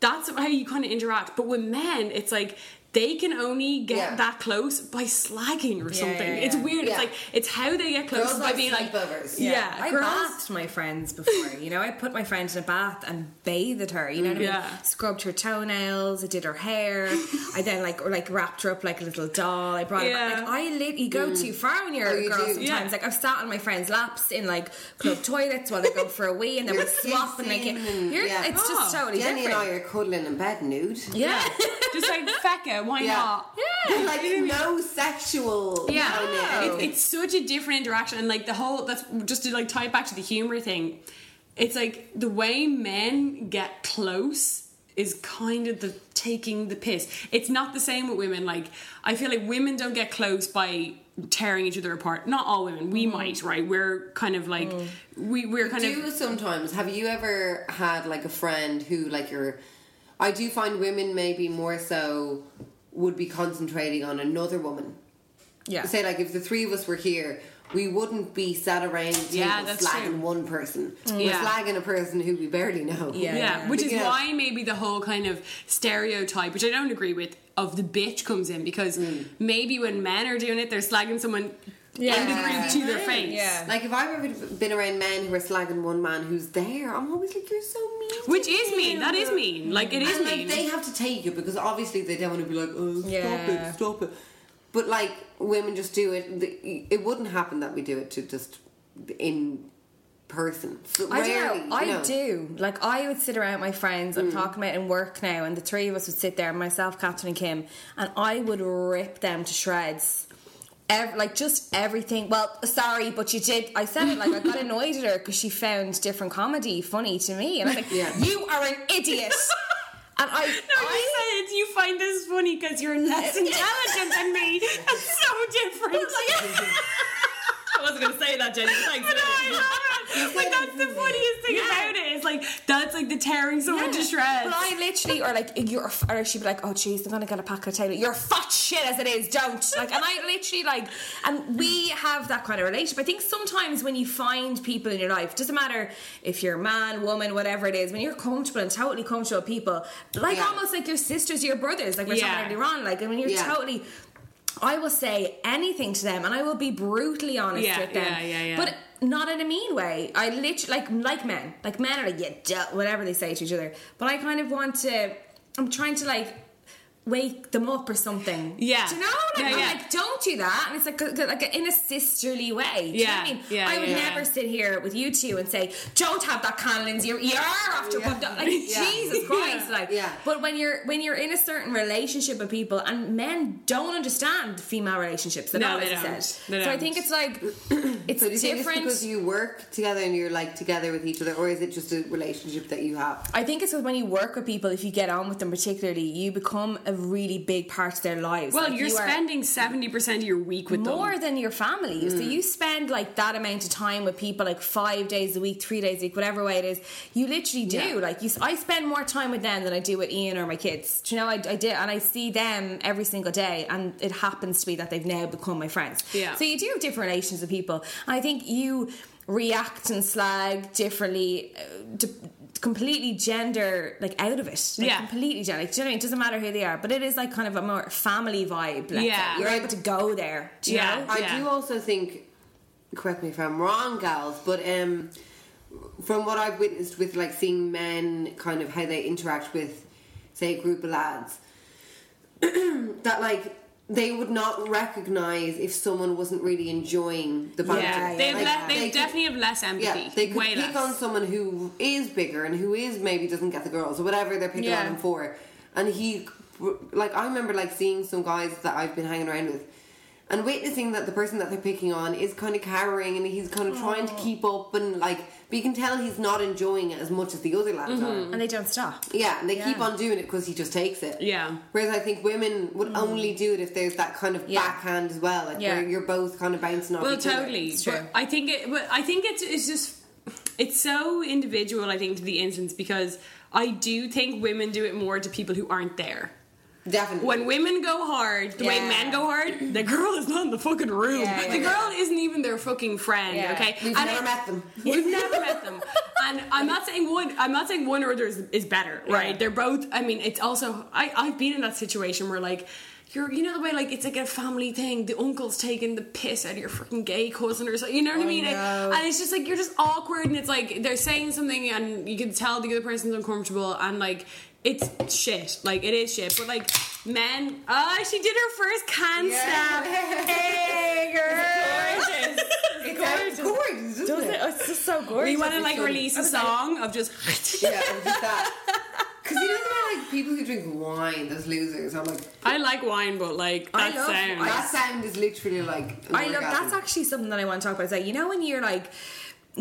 that's how you kind of interact. But with men, it's like... They can only get yeah. that close by slagging or something. Yeah, yeah, yeah. It's weird. Yeah. It's like, it's how they get close girls by like being like... Overs. Yeah. yeah. I girls. bathed my friends before, you know. I put my friend in a bath and bathed her, you know what yeah. I mean? Scrubbed her toenails, I did her hair. I then like or like wrapped her up like a little doll. I brought yeah. her back. Like, I literally go mm. too far when you're oh, a girl you sometimes. Yeah. Like, I've sat on my friends' laps in like club toilets while they go for a wee and then we're slopping. Like, you're, yeah. it's oh. just totally Jenny different. Jenny and I are cuddling in bed nude. Yeah. yeah. Just like fecka. Why yeah. not? Yeah, like no sexual. Yeah, no. It, it's such a different interaction, and like the whole that's just to like tie it back to the humor thing. It's like the way men get close is kind of the taking the piss. It's not the same with women. Like, I feel like women don't get close by tearing each other apart. Not all women. We mm. might, right? We're kind of like mm. we we're we kind do of do sometimes. Have you ever had like a friend who like you're? I do find women maybe more so would be concentrating on another woman. Yeah. Say like if the three of us were here, we wouldn't be sat around the table yeah, slagging true. one person. Mm. Yeah. We're slagging a person who we barely know. Yeah, yeah. yeah. Which is yeah. why maybe the whole kind of stereotype, which I don't agree with, of the bitch comes in. Because mm. maybe when men are doing it, they're slagging someone yeah. in the group to their face. Yeah. Like if I've ever been around men who are slagging one man who's there, I'm always like, you're so mean. Which is mean. That is mean. Like it is and, mean. Like, they have to take it because obviously they don't want to be like, oh, stop yeah. it, stop it. But like women just do it. It wouldn't happen that we do it to just in person. So I rarely, do. I you know. do. Like I would sit around my friends. I'm mm. talking about in work now, and the three of us would sit there, myself, Catherine, and Kim, and I would rip them to shreds. Every, like just everything. Well, sorry, but you did. I said it like I got annoyed at her because she found different comedy funny to me, and I was like, yeah. "You are an idiot." And I, no, you I, said you find this funny because you're less intelligent than me. That's so different. I wasn't going to say that, Jenny. Thanks. But no, I haven't. Like, that's the funniest thing yeah. about it. It's like, that's like the tearing someone yeah. to shreds. But I literally, or like, you're, or she'd be like, oh, jeez, I'm going to get a pack of tail. You're fat shit as it is, don't. Like, and I literally, like, and we have that kind of relationship. I think sometimes when you find people in your life, doesn't matter if you're a man, woman, whatever it is, when you're comfortable and totally comfortable with people, like yeah. almost like your sisters, your brothers, like we're yeah. talking earlier on, like, and when you're yeah. totally. I will say anything to them and I will be brutally honest yeah, with them. Yeah, yeah, yeah. But not in a mean way. I literally, like, like men. Like, men are like, yeah, duh, whatever they say to each other. But I kind of want to, I'm trying to, like, wake them up or something. Yeah. Do you know? Like, yeah, yeah. I'm like, don't do that. And it's like, like in a sisterly way. Do you yeah, know what I mean? Yeah, I would yeah. never sit here with you two and say, don't have that candle in your ear after yeah. Like, yeah. Jesus Christ. Yeah. Like, yeah. But when you're when you're in a certain relationship with people, and men don't understand female relationships. That no, they don't. Said. They so don't. I think it's like, it's so do you different. Think it's because you work together and you're like together with each other, or is it just a relationship that you have? I think it's because when you work with people, if you get on with them particularly, you become a really big part of their lives. Well, like you're you spending seventy percent of your week with more them. More than your family. Mm. So you spend like that amount of time with people, like five days a week, three days a week, whatever way it is. You literally do. Yeah. Like you, I spend more time with them than I do with Ian or my kids. Do you know, I, I do. And I see them every single day, and it happens to be that they've now become my friends. Yeah. So you do have different relations with people. And I think you react and slag differently uh, to, completely gender like out of it like, yeah completely gender like, do you know what I mean? It doesn't matter who they are, but it is like kind of a more family vibe, let's yeah say. You're able to go there, do you yeah, know I yeah. do also think, correct me if I'm wrong, gals, but um, from what I've witnessed with like seeing men, kind of how they interact with say a group of lads that like they would not recognise if someone wasn't really enjoying the banter. Yeah, they've like, le- they, they definitely could, have less empathy. Yeah, they could Way pick less. on someone who is bigger and who is maybe doesn't get the girls or whatever they're picking yeah. on him for. And he, like, I remember like seeing some guys that I've been hanging around with and witnessing that the person that they're picking on is kind of cowering and he's kind of Aww. trying to keep up and like, but you can tell he's not enjoying it as much as the other lads mm-hmm. are. And they don't stop. Yeah, and they yeah. keep on doing it because he just takes it. Yeah. Whereas I think women would mm. only do it if there's that kind of yeah. backhand as well, like yeah. where you're both kind of bouncing off well, each totally. other. Well, totally. I think it. But I think it's it's just it's so individual. I think to the instance, because I do think women do it more to people who aren't there. Definitely. When women go hard, the yeah. way men go hard, the girl is not in the fucking room. Yeah, yeah, the girl yeah. isn't even their fucking friend. Yeah. Okay, we've and never I, met them. We've never met them. And I'm not saying one. I'm not saying one or other is, is better. Right? Yeah. They're both. I mean, it's also. I, I've been in that situation where like. You're, you know the way, like, it's like a family thing. The uncle's taking the piss out of your freaking gay cousin or something. You know what oh I mean? No. It, and it's just, like, you're just awkward. And it's, like, they're saying something and you can tell the other person's uncomfortable. And, like, it's shit. Like, it is shit. But, like, men... Oh, she did her first can stab. Yeah. Hey, girl. Gorgeous. It's gorgeous. gorgeous isn't it? It? Oh, it's just so gorgeous. We want to, like, sure. release a song of just... yeah, just that. Because you know there are like people who drink wine, those losers. I'm like, I like wine, but like that love, sound, that sound is literally like. I love. That's actually something that I want to talk about. It's like, you know when you're like.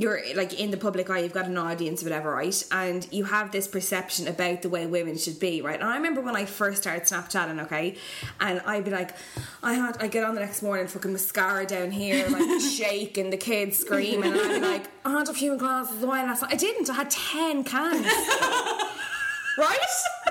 you're like in the public eye, you've got an audience, whatever, right? And you have this perception about the way women should be, right? And I remember when I first started Snapchatting, okay, and I'd be like, I had, I get on the next morning, fucking mascara down here, like shaking, the kids screaming, and I'd be like, I had a few glasses of wine last night. I didn't, I had ten cans. Right?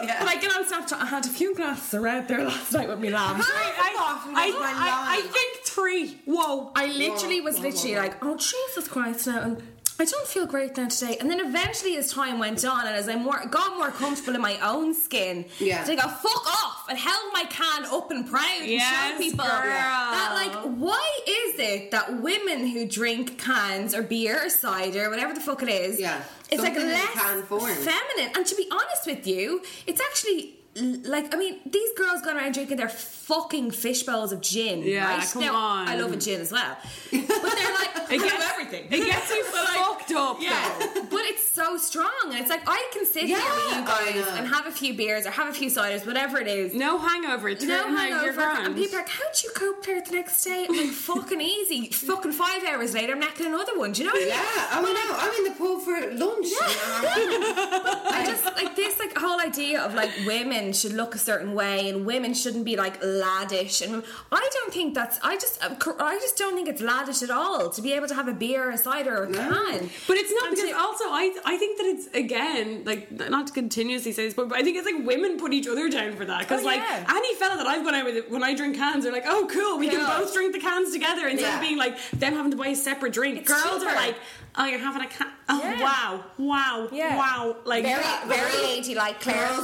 Yeah. But I get on Snapchat, I had a few glasses of red there last night with me lamb. I, I, I, I think three. Whoa. I literally whoa, was whoa, literally whoa, whoa. like, oh, Jesus Christ now. And I don't feel great now today. And then eventually as time went on and as I more, got more comfortable in my own skin, yeah. I got fuck off and held my can up and proud and yes, showed people girl. that, like, why is it that women who drink cans or beer or cider, whatever the fuck it is, yeah. it's something like less can form. feminine? And to be honest with you, it's actually... Like, I mean, these girls going around drinking their fucking fish bowls of gin. Yeah, right? come now, on. I love a gin as well. But they're like, it gets everything. It gets you fucked like, up. Yeah, though. But it's so strong. And it's like, I can sit yeah, here with you guys and have a few beers or have a few ciders, whatever it is. No hangover. It's no hangover. And people are like, how'd you cope there the next day? I'm like, fucking easy. Fucking five hours later, I'm necking another one. Do you know what I mean? Yeah, I mean, no, I'm in the pool for lunch. Yeah. But I just, like, this, like, whole idea of, like, women should look a certain way and women shouldn't be like laddish, and I don't think that's I just I just don't think it's laddish at all to be able to have a beer or a cider or a no. can. But it's not, and because to, also I I think that it's, again, like, not to continuously say this, but I think it's like women put each other down for that, because oh, like yeah. any fella that I've gone out with when I drink cans are like, oh cool, we cool. can both drink the cans together instead yeah. of being like them having to buy a separate drink. It's girls cheaper. Are like, oh, you're having a can. Oh, yeah. wow. Wow. Yeah. Wow. Like, very, very ladylike, Claire.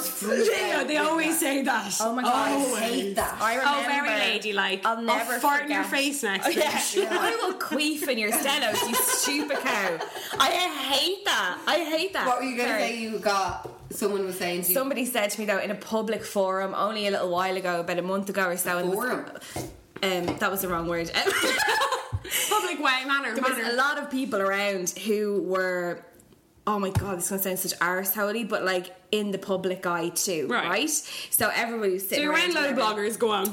Yeah, they always say that. Oh, my God. Always. I hate that. I remember. Oh, very ladylike. I'll never I'll fart forget. in your face next week. Oh, yeah. yeah. I will queef in your stenos, you stupid cow. I hate that. I hate that. What were you going to say you got... Someone was saying to you... Somebody said to me, though, in a public forum, only a little while ago, about a month ago or so... Forum? And was, um, that was the wrong word. Public way, manner, there manner. There was a lot of people around who were, oh my God, this is going to sound such arsehole-y, but like in the public eye too, right? right? So everybody was sitting so around. So you're around a lot of bloggers, go on.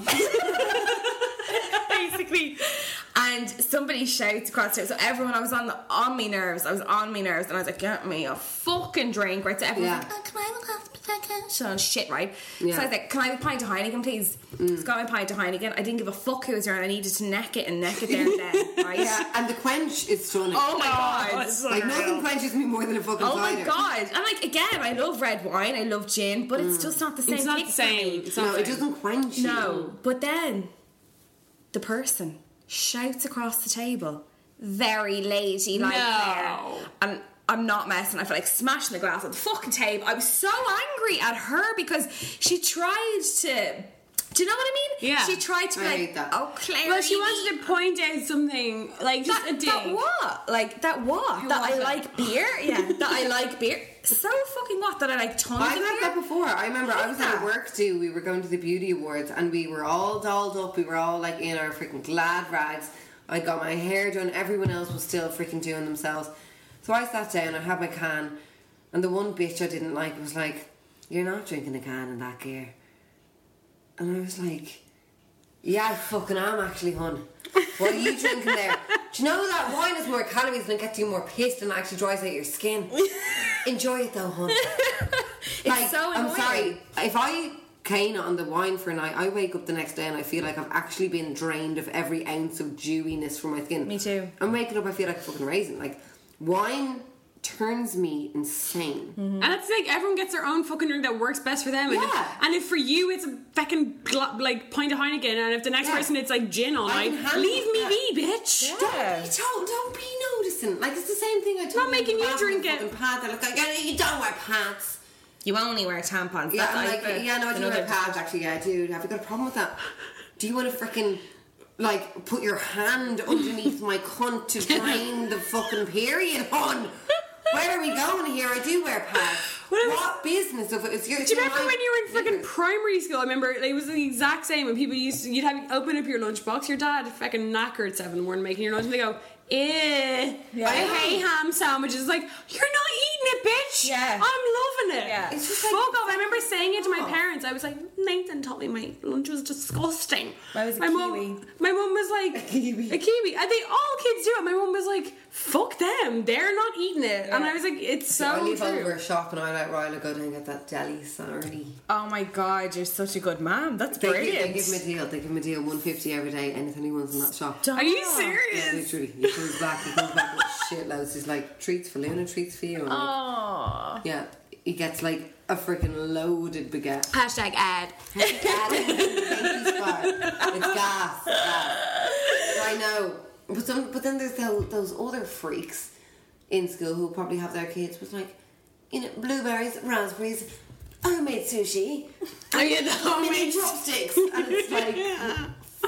Basically. And somebody shouts across the room. So everyone, I was on the, on me nerves. I was on me nerves. And I was like, get me a fucking drink, right? So everyone yeah. was like, oh, can I have a glass of Sh- oh, shit, right? Yeah. So I was like, can I have a pint of Heineken, please? Mm. So I got my pint of Heineken. I didn't give a fuck who was around. I needed to neck it and neck it there and then, right? Yeah. And the quench is stunning. Oh, my oh, God. So like, nothing quenches me more than a fucking cider. Oh, my God. And, like, again, I love red wine. I love gin. But mm. it's just not the same. It's not the same. It's not no, same. It doesn't quench you. No. But then, the person... shouts across the table, very lady like no. there, and I'm not messing. I feel like smashing the glass on the fucking table. I was so angry at her because she tried to. Do you know what I mean? Yeah. She tried to be I like, that. oh, Claire. Well, she wanted to point out something, like just that, a dig. That what? Like, that what? Who that I it? like beer? Yeah. That I like beer? So fucking what? That I like tons I've of beer? I've had that before. I remember I, I was that. at a work do. We were going to the beauty awards and we were all dolled up. We were all like in our freaking glad rags. I got my hair done. Everyone else was still freaking doing themselves. So I sat down. I had my can. And the one bitch I didn't like was like, you're not drinking a can in that gear. And I was like, yeah, I fucking am actually, hon. What are you drinking there? Do you know that wine has more calories and it gets you more pissed and it actually dries out your skin? Enjoy it though, hon. It's like, so annoying. I'm sorry. If I cane on the wine for a night, I wake up the next day and I feel like I've actually been drained of every ounce of dewiness from my skin. Me too. I'm waking up, I feel like a fucking raisin. Like, wine... turns me insane. Mm-hmm. And it's like everyone gets their own fucking drink that works best for them. Yeah. And, if, and if for you it's a fucking like pint of Heineken, and if the next yeah. person it's like gin all night, leave me that. be, bitch. Yeah. Don't, be told, don't be noticing. Like, it's the same thing I told you. Not making you drink it. Like, you don't wear pants. You only wear tampons. Yeah, like, like, yeah no, I do wear pants. Actually, yeah, dude, have you got a problem with that? Do you want to freaking... like, put your hand underneath my cunt to drain the fucking period on. Where are we going here? I do wear pads. What, what business of it is your... Do you remember when you were in fucking primary school? I remember it was the exact same when people used to... You'd have open up your lunchbox. Your dad fucking knackered seven one making your lunch and they go, ew, yeah. I hate ham sandwiches. Like, you're not eating it, bitch. Yeah. I'm loving it. Yeah. It's just like, fuck off. I remember saying it to my parents. I was like, Nathan told me my lunch was disgusting. I was a my kiwi. Mom, my mum was like, a kiwi. A kiwi. And they all kids do it. My mum was like, fuck them. They're not eating it. Yeah. And I was like, it's the so only true. Over shop and I like, right, I'll go down and get that deli Saturday. Oh my God, you're such a good mom. That's they brilliant. Give, they give him a deal. They give him a deal, one fifty every day. And if anyone's in that shop. Stop. Are you serious? Yeah, literally. He comes back, he comes back with shitloads. He's like, treats for Luna, treats for you. Oh. Yeah. He gets like a freaking loaded baguette. Hashtag ad. Hashtag ad. It's gas. gas. So I know. But some, but then there's the, those other freaks in school who probably have their kids with like, you know, blueberries, raspberries, homemade sushi. And you know, homemade chopsticks. And it's like... Yeah.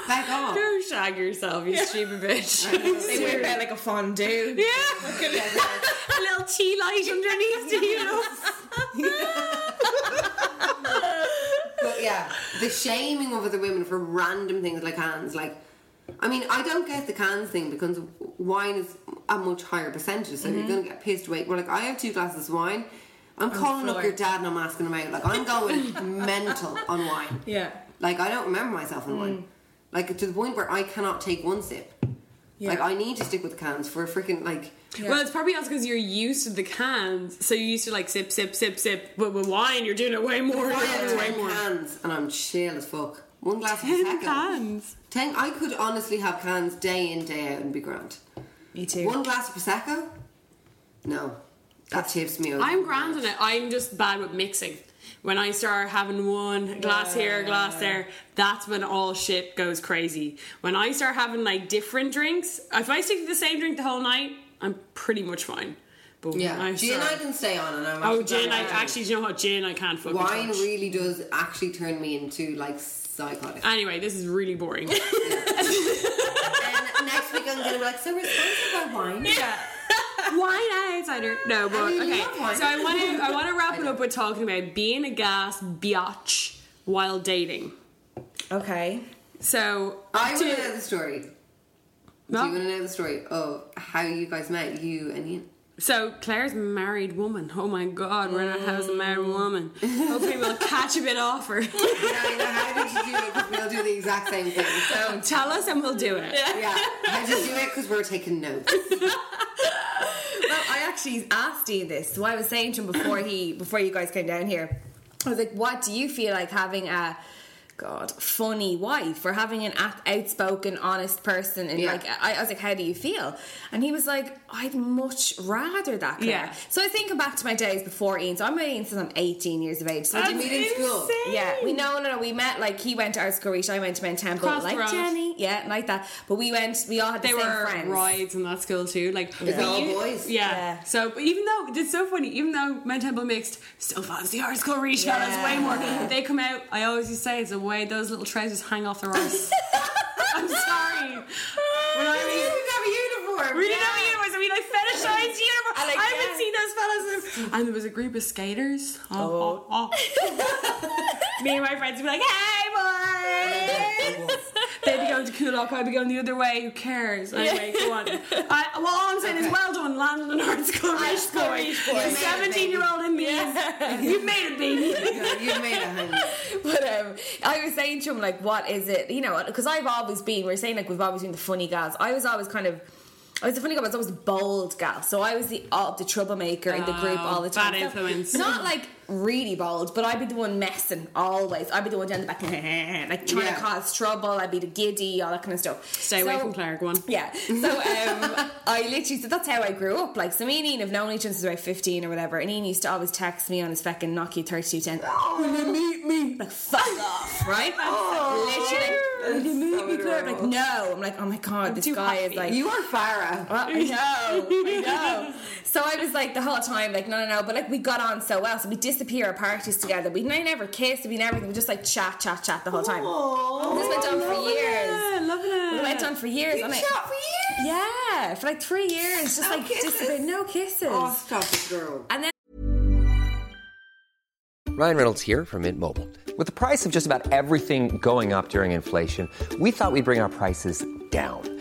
Back off. Don't shag yourself, you yeah. stupid bitch. They wear about like a fondue. Yeah. A little tea light underneath to you know. Yeah. But yeah, the shaming of other women for random things like cans. Like, I mean, I don't get the cans thing because wine is a much higher percentage, so mm-hmm. you're going to get pissed away. We're like, I have two glasses of wine. I'm on calling up your dad and I'm asking him out. Like, I'm going mental on wine. Yeah. Like, I don't remember myself on mm. wine. Like, to the point where I cannot take one sip. Yeah. Like, I need to stick with the cans for a freaking, like... Yeah. Well, it's probably also because you're used to the cans, so you're used to, like, sip, sip, sip, sip. But with wine, you're doing it way more. Wine, I have ten cans, and I'm chill as fuck. One glass of a second. Ten cans? Ten, I could honestly have cans day in, day out, and be grand. Me too. One glass of Prosecco? No. That tips me over. I'm grand in it. I'm just bad with mixing. When I start having one glass yeah, here, glass yeah, yeah. there, that's when all shit goes crazy. When I start having like different drinks, if I stick to the same drink the whole night, I'm pretty much fine. But yeah, I gin start, I can stay on, and I'm oh gin, I actually, you know what, gin I can't fucking. Wine touch. Really does actually turn me into like psychotic. Anyway, this is really boring. And next week I'm gonna be like, so we're sponsored by wine. Yeah. Wine outsider. No, but I mean, okay. So I want to I want to wrap it up with talking about being a gas biatch while dating. Okay. So I want to know the story. No? Do you want to know the story of how you guys met, you and Ian? So Claire's a married woman. Oh my God, we're in a house of married woman. Hopefully we'll catch a bit off her. Yeah, I know. How did you do it? Because we'll do the exact same thing. So tell us and we'll do it. Yeah. yeah. How did you do it? Because we're taking notes. Well, I actually asked you this. So I was saying to him before he, before you guys came down here, I was like, what do you feel like having a, God, funny wife or having an outspoken, honest person? And yeah. like, I, I was like, how do you feel? And he was like, I'd much rather that, Claire. Yeah. So I think back to my days before Ian. So I met Ian since I'm eighteen years of age. So we meet in school. Yeah, we no, no, no. We met like he went to Art School Reach. I went to Mount Temple. Cross like Jenny, yeah, like that. But we went. We all had the they same friends. They were rides in that school too. Like yeah. we, all boys. Yeah. yeah. So even though it's so funny, even though Mount Temple mixed, still fans the Art School Reach yeah. fellas way more. Yeah. They come out. I always used to say it's the way those little trousers hang off their arms. I'm sorry. When I mean, we didn't have a uniform. We didn't yeah. have a uniform. I mean, I fetishized uniform. I, like, I haven't yeah. seen those fellas. And there was a group of skaters. Oh, oh. oh. Me and my friends would be like, hey, boys. They'd be going to Coolock. I'd be going the other way. Who cares? Anyway, go on. I, well, all I'm saying okay. is, well done, Landon and Art School Reach boys. seventeen-year-old in me. Yeah. You made it, baby. You made it, honey. But um, I was saying to him, like, what is it? You know, because I've always been, we're saying, like, we've always been the funny guys. I was always kind of... I was a funny girl, but I was always a bold gal. So I was the oh, the troublemaker in the group all the time. Bad influence. Not like really bold, but I'd be the one messing always. I'd be the one down the back, like trying yeah. to cause trouble. I'd be the giddy, all that kind of stuff. Stay so, away from Claire, go on. Yeah. So um, I literally, so that's how I grew up. Like, so me and Ian have known each other since I was about fifteen or whatever. And Ian used to always text me on his fucking Nokia thirty-two ten. Oh, will you meet me? Like, fuck off, right? Oh, literally. Will you meet so me, Claire? Like, no. I'm like, oh my God, I'm this guy happy. Is like. You are Farah. Well, I know, I know. So I was like the whole time, like, no, no, no. But like, we got on so well, so we disappear at parties together. We never kissed, we never, we just like chat, chat, chat the whole time. Aww, this went on for years. It, love it. We went on for years. You and chat I, for years? Yeah, for like three years, just no like disappear, no kisses. Oh, stop it, girl. And then. Ryan Reynolds here from Mint Mobile. With the price of just about everything going up during inflation, we thought we'd bring our prices down.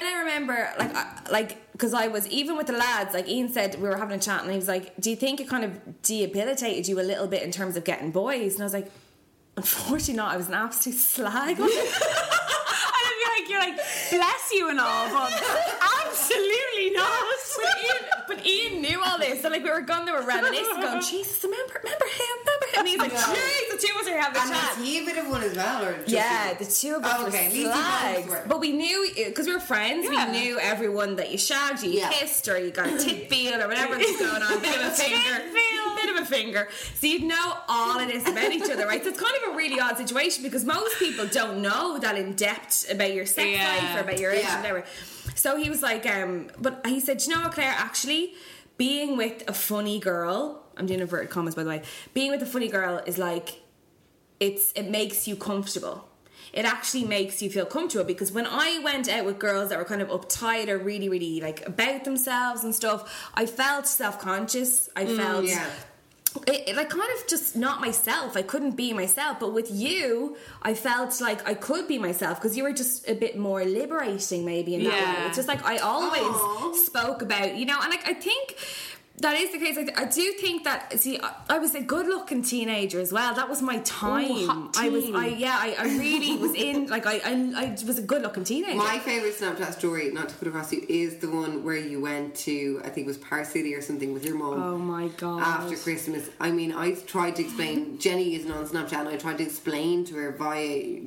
And I remember, like, I, like, because I was, even with the lads, like Ian said, we were having a chat and he was like, do you think it kind of debilitated you a little bit in terms of getting boys? And I was like, unfortunately not. I was an absolute slag on it. And you're like, you're like, bless you and all, but absolutely not. But Ian, but Ian knew all this. So, like, we were going, they were reminiscing, going, Jesus, remember, remember him, remember him. And he's like, jeez, the two of us are having a chat. And was he a bit of one as well? Or just yeah, the two of us oh, okay. were slags. Were. But we knew, because we were friends, yeah. we knew everyone that you shagged, you yeah. kissed, or you got a tit feel, or whatever was going on. Bit of a finger. Bit of a finger. So you'd know all of this about each other, right? So it's kind of a really odd situation, because most people don't know that in depth about your sex yeah. life, or about your age, yeah. and whatever. So he was like, um, but he said, you know what, Claire, actually, being with a funny girl, I'm doing inverted commas, by the way, being with a funny girl is like, it's it makes you comfortable. It actually makes you feel comfortable, because when I went out with girls that were kind of uptight or really, really like about themselves and stuff, I felt self-conscious. I felt... Mm, yeah. It, it, like, kind of just not myself. I couldn't be myself. But with you, I felt like I could be myself, because you were just a bit more liberating, maybe, in that yeah. way. It's just like I always Aww. spoke about, you know, and like I think that is the case. I, th- I do think that, see, I, I was a good-looking teenager as well. That was my time. Ooh, hot teen. I was, I yeah, I, I really was in, like, I, I, I was a good-looking teenager. My favourite Snapchat story, not to put across you, is the one where you went to, I think it was Paris City or something, with your mum. Oh, my God. After Christmas. I mean, I tried to explain, Jenny isn't on Snapchat, and I tried to explain to her via...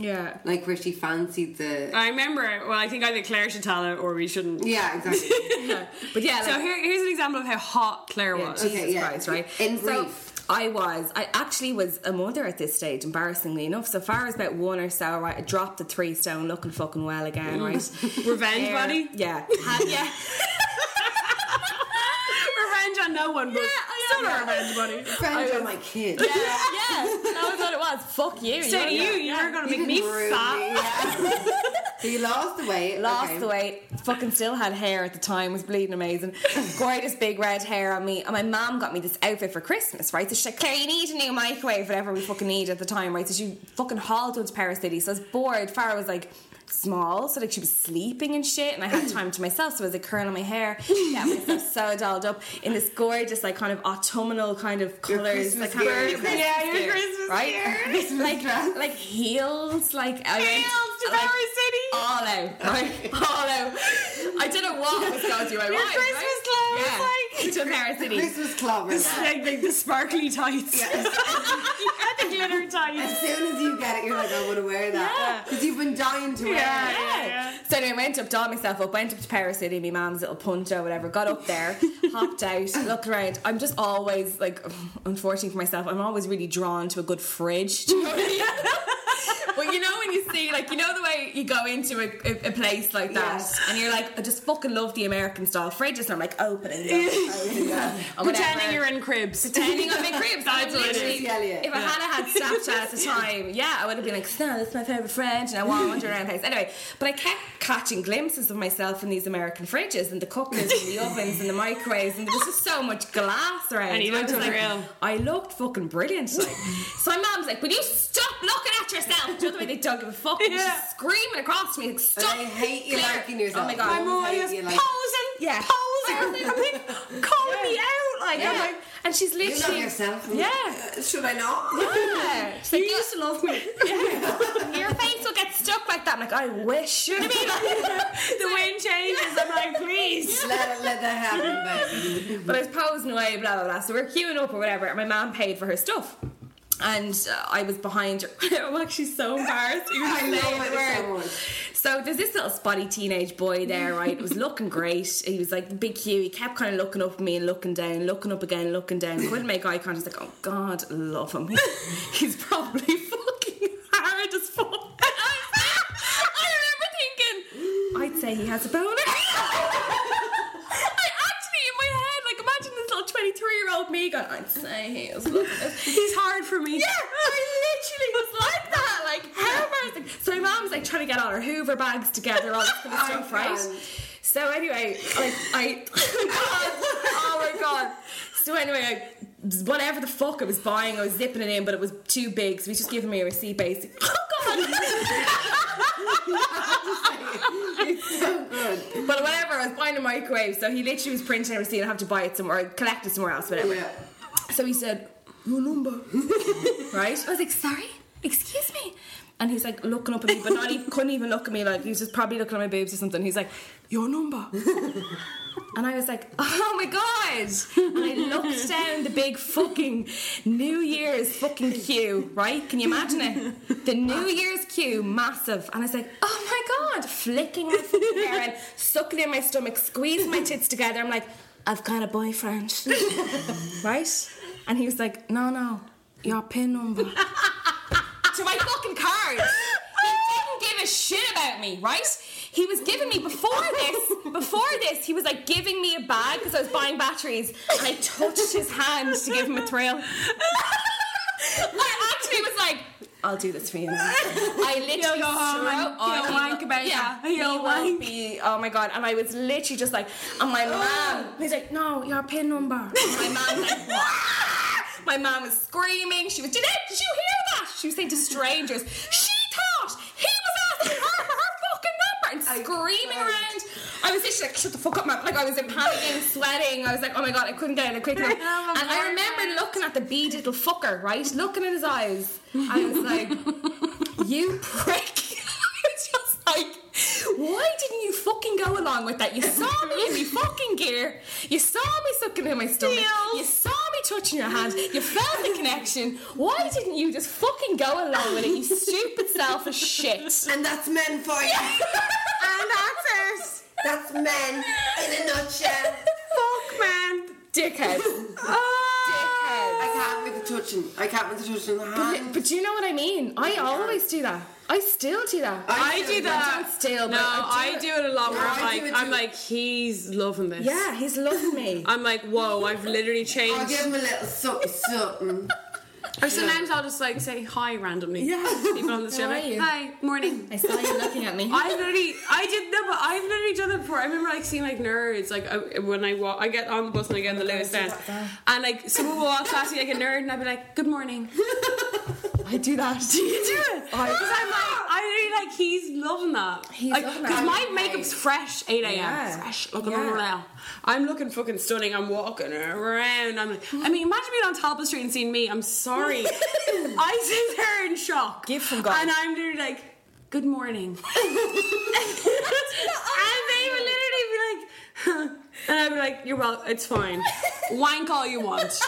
Yeah. Like where she fancied the... I remember, well, I think either Claire should tell it or we shouldn't. Yeah, exactly. yeah. But yeah, like, so here, here's an example of how hot Claire yeah, was. Jesus okay, yeah. Christ, right? In so brief. I was, I actually was a mother at this stage, embarrassingly enough. So far as about one or so, right, I dropped the three stone, looking fucking well again, right? Revenge, buddy? Yeah. Had, yeah. Revenge on no one, but... Yeah, yeah. Revenge money. Revenge on my kids. Yeah, yeah. That was what it was. Fuck you. So you're, you, you're yeah. gonna make you me fat. Me, yeah. So you lost the weight. Lost okay. the weight. Fucking still had hair at the time. Was bleeding amazing. Greatest big red hair on me. And my mum got me this outfit for Christmas, right? So she's like, Claire, you need a new microwave, whatever we fucking need at the time, right? So she fucking hauled into Paris City. So I was bored. Farrah was like small, so like she was sleeping and shit, and I had time to myself, so I was like curling my hair, yeah, myself so dolled up in this gorgeous, like kind of autumnal kind of colours, like yeah, your Christmas, yeah, Christmas right? Year. like like heels, like I went, heels to like, Paris City, all out, right? all out. I didn't walk with God, you I your Christmas right? clothes, yeah. like to Paris City, Christmas club, yeah. like, like the sparkly tights, yeah. the glitter tights. As soon as you get it, you're like, I want to wear that because yeah. you've been dying to wear. Yeah, yeah, yeah. So anyway, I went up, dolled myself up, went up to Paris City, my mum's little punto, whatever, got up there, hopped out, looked around. I'm just always, like, unfortunately for myself, I'm always really drawn to a good fridge. Do you know what I mean? But you know when you see, like, you know the way you go into a, a, a place like that, yeah. and you're like, I just fucking love the American style fridges, and I'm like, open it up, open it up. Pretending you're in cribs. Pretending I'm in cribs. That's what it is. Yeah, yeah. If I had had Snapchat at the time, yeah, I would have been like, no, that's my favourite fridge, and I wander around the place. Anyway, but I kept catching glimpses of myself in these American fridges and the cookers and the ovens and the microwaves, and there was just so much glass around. And you looked unreal. Like, I looked fucking brilliant. Like. So my mum's like, will you stop looking at yourself? Do you know the way they don't give a fuck? Yeah. And she's screaming across to me, like, stop. And I hate you liking yourself. Oh my God. My mum was posing, yeah. posing. I'm like, calling yeah. me out. Like, yeah. I'm like, and she's literally... You love yourself. Yeah. Uh, should I not? Yeah. She's like, you used to love me. Yeah. Your face will get stuck like that. I'm like, I wish. You know what I mean? Like, the wind changes. I'm like, please. Let gotta let that happen, baby. But I was posing away, blah, blah, blah. So we we're queuing up or whatever, and my mom paid for her stuff. And uh, I was behind her. I'm actually so embarrassed. Even I love it so much. So there's this little spotty teenage boy there, right? It was looking great. He was like the big Q. He kept kind of looking up at me and looking down, looking up again, looking down. Couldn't make eye contact. Like, oh God, love him. He's probably fucking hard as fuck. I remember thinking, I'd say he has a boner. twenty-three year old me going, I'd say he was looking at this. He's hard for me. Yeah, I literally was like that. Like, how embarrassing. So my mom was like trying to get all her Hoover bags together, all this kind of stuff, right? So anyway, like, I, oh my God. So anyway, I, whatever the fuck I was buying, I was zipping it in, but it was too big, so he's just giving me a receipt basically. Oh God. It's so good. But whatever, I was buying a microwave, so he literally was printing a receipt and I have to buy it somewhere, or collect it somewhere else, whatever. Yeah. So he said, your number. Right? I was like, sorry? Excuse me? And he's like looking up at me, but not even, couldn't even look at me, like he was just probably looking at my boobs or something. He's like, your number. And I was like, oh my God. And I looked down the big fucking New Year's fucking queue, right? Can you imagine it? The New Year's queue, massive. And I was like, oh my God. Flicking my fucking hair and sucking in my stomach, squeezing my tits together. I'm like, I've got a boyfriend. Right? And he was like, no, no, your pin number. To my fucking card. He didn't give a shit about me, right? He was giving me, before this, before this, he was like giving me a bag because I was buying batteries and I touched his hand to give him a thrill. I actually was like, I'll do this for you now. I literally threw oh, he'll wank about yeah, that. He'll he wank. Be, oh my God. And I was literally just like, and my oh. mum, he's like, no, your pin number. And my mum's like, what? My mum was screaming. She was, did, I, did you hear that? She was saying to strangers, she thought he was asking her for her and screaming I around. I was literally like, shut the fuck up, man. Like, I was in panic and sweating. I was like, oh my God, I couldn't get in a quick enough. Oh, and I remember God. looking at the beady little fucker, right? Looking in his eyes. I was like, you prick. It's just like, why didn't you fucking go along with that? You saw me in my fucking gear. You saw me sucking in my stomach. Deals. You saw me touching your hand. You felt the connection. Why didn't you just fucking go along with it, you stupid selfish shit? And that's men for you. Yeah. And that's it. That's men in a nutshell. Fuck, man. Dickhead. Oh. Dickhead. I can't with the touching. I can't with the touching the hand. But, but do you know what I mean? I yeah. always do that. I still do that. I, I do that. I still, no, I do, I do it a lot where no, I'm like, I'm like, he's loving this. Yeah, he's loving me. I'm like, whoa, I've literally changed. I'll give him a little something, something. Or sometimes yeah. I'll just like say hi randomly. Yeah. People on the show like, hi, morning. I saw you looking at me. I literally, I did, no, but I've literally done it before. I remember like seeing like nerds, like I, when I walk, I get on the bus and I get in the lowest end. And like someone walks past me like a nerd and I'd be like, good morning. I do that. Do you do it? Because I'm like, I really like, he's loving that. He's like, loving that. Because my makeup's fresh, eight a.m. Yeah. Fresh, looking yeah. around. I'm looking fucking stunning. I'm walking around. I'm like, I mean, imagine being on Talbot Street and seeing me. I'm sorry. I sit there in shock. Give from God. And I'm literally like, good morning. And they would literally be like, huh. And I'd be like, you're well, it's fine. Wank all you want.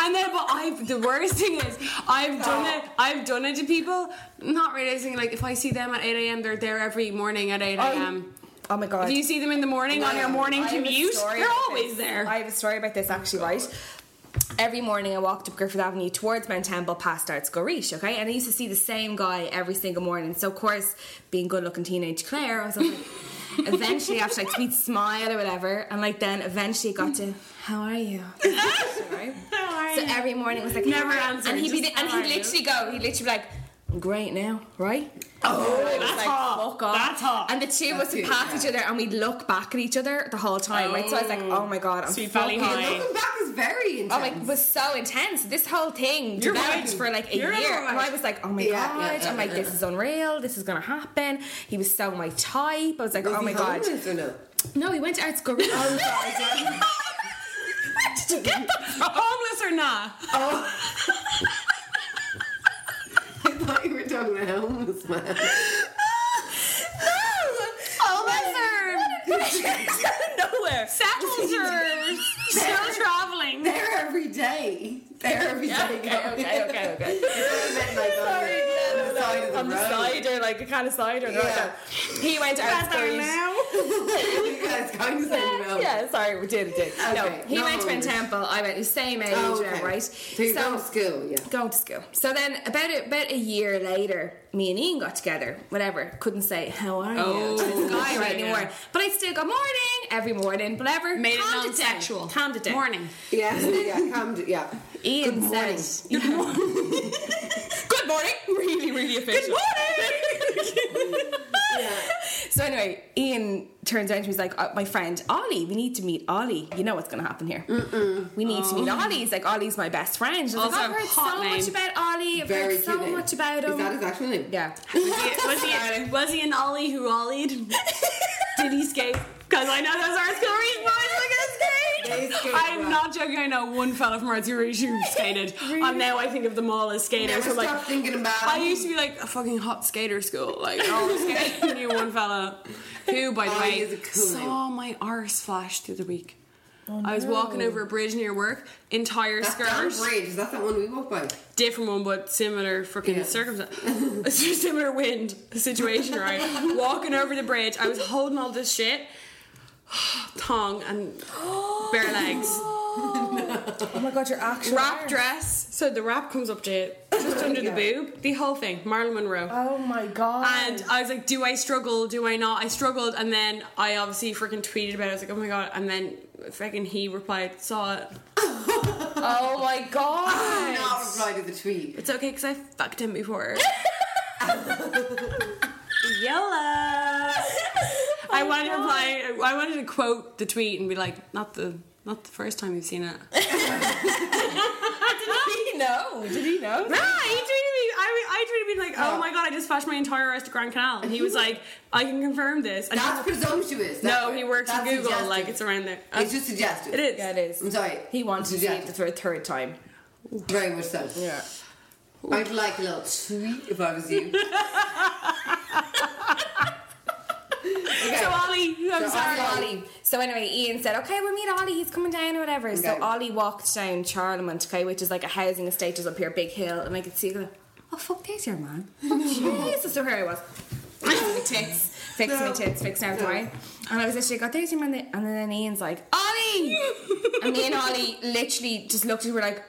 And then, but I've, the worst thing is, I've done oh. it, I've done it to people, not realising, like, if I see them at eight a.m., they're there every morning at eight a.m. Oh. Oh my God. If you see them in the morning yeah. on your morning commute, they're always this. there. I have a story about this actually, right? Every morning I walked up Griffith Avenue towards Mount Temple past Art School Reach, okay? And I used to see the same guy every single morning. So, of course, being good looking teenage Claire, I was like, eventually, after like sweet smile or whatever, and like then eventually it got to, how are you? Sorry. How are so you? every morning it was like, never answer. And he'd, be, and he'd literally you? go, he'd literally be like, I'm great now, right? Oh, that's like, hot. Fuck off. That's hot. And the two of us would pass yeah. each other and we'd look back at each other the whole time, oh. right? So I was like, oh my God, I'm Sweet fucking high. Looking back is very intense. Oh, like, it was so intense. This whole thing You're developed right. for like a You're year. Right. And I was like, oh my yeah, God. Yeah, yeah, I'm like, yeah. this is unreal. This is going to happen. He was so my type. I was like, was oh my God. No? no, he went to Art School. Oh, God. Where did you get them from? Homeless or not? Oh. I thought you were talking about homeless man. No! Homeless! It's out of nowhere. Settlers. Still traveling. They're every day. They're every yeah, day. Okay, okay, okay, okay. Sorry, like, on the side or like a kind of cider. Yeah. He went out thirty. You guys kind of same now. Yeah, sorry, we did, we did. Okay, no, he no went to Mount Temple. I went the same age, oh, okay. right? So you're so, going to school, yeah. Going to school. So then about a, about a year later, me and Ian got together. Whatever. Couldn't say how are oh, you to this guy right anymore. Yeah. But I still go morning every morning. Whatever. Made calm it non-sexual. Calm to death. Morning. Yeah, yeah, calm to yeah. Ian says, good morning. Good morning. Really, really official. Good morning. Yeah. So anyway, Ian turns around to me, he's like, oh, my friend Ollie, we need to meet Ollie. You know what's going to happen here. Mm-mm. We need oh. to meet Ollie. He's like, Ollie's my best friend. I was also like, I've heard so name. much about Ollie. I've Very heard so name. much about him. Is that his actual name? Yeah. Was he, was he, was he an Ollie who Ollied? Did he skate? Because I know those Art School Reach boys are going to skate. I'm well. not joking. I know one fella from Art School Reach who skated, really? And now I think of them all as skaters. Never so like, thinking about I used to be like a fucking hot skater school. Like, oh, I knew one fella who, by the oh, way, cool saw name. my arse flash through the week. Oh, no. I was walking over a bridge near work, entire That's skirt. That bridge is that the one we walked by? Different one, but similar fucking yeah. circumstance, similar wind situation. Right, walking over the bridge, I was holding all this shit. Thong and bare legs. No. Oh my god, your actual wrap arms. dress. So the wrap comes up to just under yeah. the boob. The whole thing, Marilyn Monroe. Oh my god. And I was like, do I struggle? Do I not? I struggled, and then I obviously freaking tweeted about it. I was like, oh my god. And then freaking he replied, saw it. Oh my god. I did not reply to the tweet. It's okay because I fucked him before. YOLO. I oh wanted to reply. I wanted to quote the tweet and be like, "Not the, not the first time you've seen it." Did he know? Did he know? No, nah, he tweeted me. I, I tweeted me like, "Oh, oh my god, I just flashed my entire rest of Grand Canal," and he was like, "I can confirm this." And that's presumptuous. No, he works at Google. Suggestive. Like it's around there. Um, it's just suggestive. It is. Yeah, it is. I'm sorry. He wants to see it for a third time. Very much so. Yeah. Ooh. I'd like a little tweet if I was you. Okay. So Ollie, I'm so sorry, Ollie. Ollie. So anyway, Ian said, "Okay, we'll meet Ollie. He's coming down or whatever." Okay. So Ollie walked down Charlemont, okay, which is like a housing estate just up here, big hill, and I could see. Like, oh fuck, there's your man. Oh, Jesus, so here I was. Fix me tits, fix no. me tits, fix now tomorrow. No. And I was literally like, oh, there's your man, and then Ian's like, Ollie, and me and Ollie literally just looked at her like,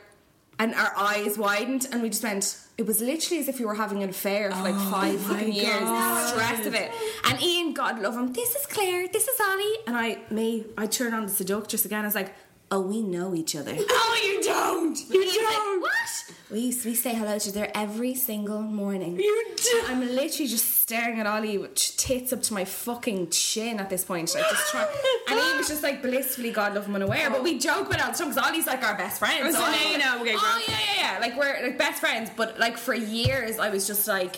and our eyes widened, and we just went. It was literally as if we were having an affair for like oh five fucking years. The stress of it. And Ian, God love him, this is Claire, this is Ollie. And I, me, I turned on the seductress again. I was like, oh, we know each other. Oh, you don't. You don't. Like, what? We we say hello to each other every single morning. You do. I'm literally just staring at Ollie with tits up to my fucking chin at this point. Like just trying. And he was just like blissfully, God love him, unaware. Oh. But we joke with all the time because Ollie's like our best friend. Oh, so so you know, okay, oh yeah, yeah, yeah. Like we're like best friends. But like for years, I was just like.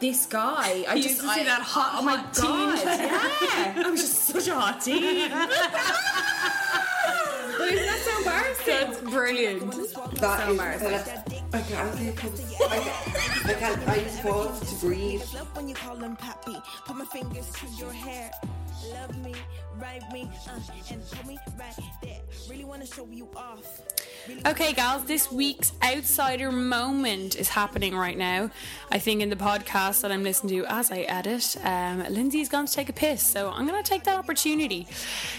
This guy, I he just used to I, see that hot, oh my hot god, teen. Yeah, I was just such a hot teen. But isn't that so embarrassing? That's brilliant. That so is embarrassing. That, I can't, I can't, I just want to breathe. Love when you call them pappy. Put my fingers to your hair. Love me, ride me, uh, and put me right there. Really want to show you off. Okay, gals, this week's Outsider moment is happening right now. I think in the podcast that I'm listening to as I edit, um, Lindsay's gone to take a piss, so I'm going to take that opportunity.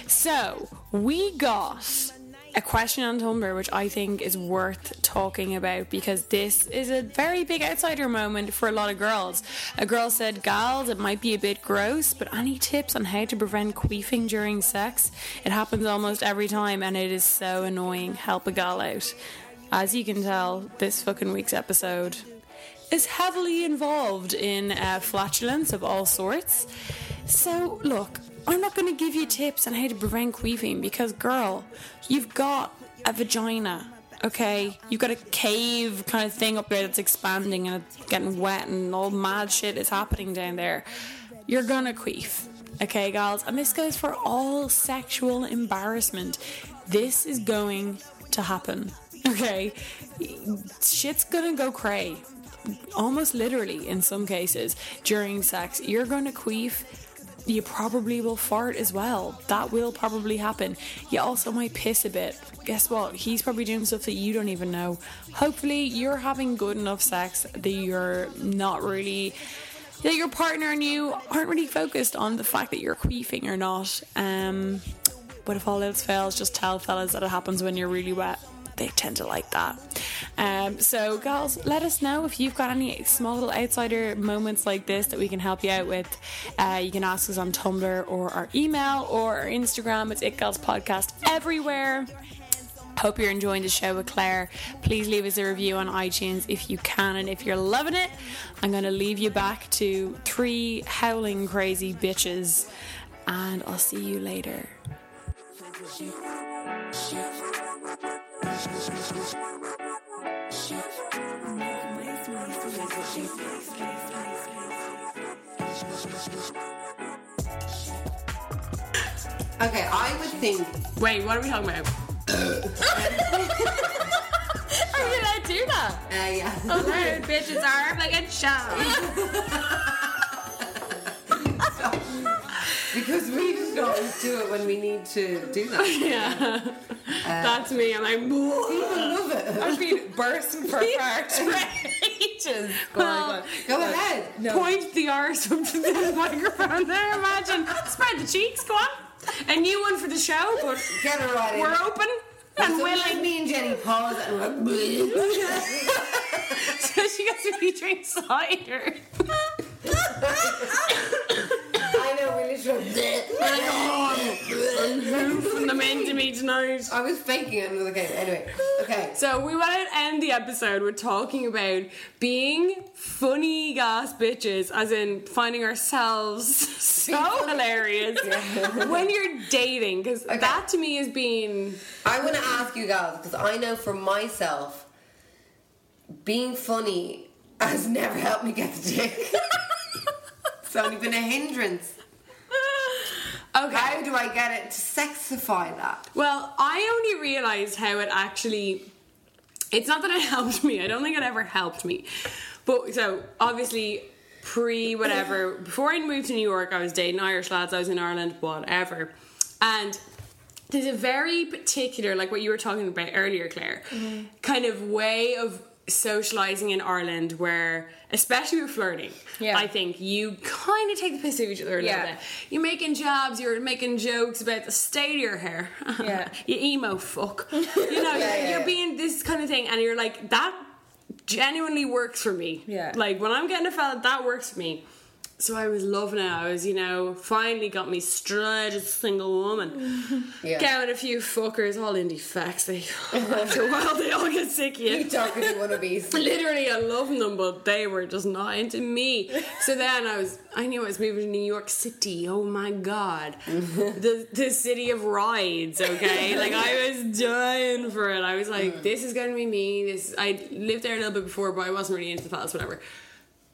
So, we got a question on Tumblr, which I think is worth talking about because this is a very big outsider moment for a lot of girls. A girl said, gals, it might be a bit gross, but any tips on how to prevent queefing during sex? It happens almost every time and it is so annoying. Help a gal out. As you can tell, this fucking week's episode is heavily involved in uh, flatulence of all sorts. So, look, I'm not going to give you tips on how to prevent queefing because, girl, you've got a vagina, okay? You've got a cave kind of thing up there that's expanding and it's getting wet and all mad shit is happening down there. You're going to queef, okay, gals? And this goes for all sexual embarrassment. This is going to happen, okay? Shit's going to go cray, almost literally in some cases, during sex. You're going to queef. You probably will fart as well. That will probably happen. You also might piss a bit. Guess what? He's probably doing stuff that you don't even know. Hopefully you're having good enough sex that you're not really... that your partner and you aren't really focused on the fact that you're queefing or not. Um, but if all else fails, just tell fellas that it happens when you're really wet. They tend to like that. Um, so, girls, let us know if you've got any small little outsider moments like this that we can help you out with. Uh, you can ask us on Tumblr or our email or our Instagram. It's It Girls Podcast everywhere. Hope you're enjoying the show with Claire. Please leave us a review on iTunes if you can, and if you're loving it, I'm going to leave you back to three howling crazy bitches, and I'll see you later. Okay, I would think... Wait, what are we talking about? How did I do that? Uh, yeah. Oh, rude bitches are like a child. Because we just always do it when we need to do that. Yeah. Uh, That's me. I'm like, people love it. I've been bursting for fart for ages. Well, go look, ahead. No. Point the arse up to this microphone there, imagine. Spread the cheeks, go on. A new one for the show, but get her right we're in. Open and so willing. Me and Jenny pause and so she gets to be drink cider. I know, we literally. I'm home from the men to me tonight. I was faking it another game. Anyway, okay. So we want to end the episode. We're talking about being funny gas bitches, as in finding ourselves so hilarious yeah. when you're dating. Because okay. that to me has been. I want to ask you guys, because I know for myself, being funny has never helped me get the dick. It's only been a hindrance. Okay. How do I get it to sexify that? Well, I only realised how it actually... It's not that it helped me. I don't think it ever helped me. But, so, obviously, pre-whatever... Before I moved to New York, I was dating Irish lads. I was in Ireland, whatever. And... there's a very particular, like what you were talking about earlier, Claire, mm-hmm. kind of way of... socialising in Ireland where, especially with flirting, yeah. I think you kind of take the piss out of each other a yeah. little bit. You're making jabs, you're making jokes about the state of your hair. Yeah. You emo fuck. You know, yeah, yeah, you're yeah. being this kind of thing, and you're like, that genuinely works for me. Yeah. Like, when I'm getting a fella, that works for me. So I was loving it. I was, you know, finally got me straight as a single woman. Yeah. Going a few fuckers, all indie facts. They, after a while, they all get sick of you. You talking to wannabes. Literally, I loved them, but they were just not into me. So then I was, I knew I was moving to New York City. Oh my God. the the city of rides, okay? Like, I was dying for it. I was like, this is going to be me. This I lived there a little bit before, but I wasn't really into the palace, whatever.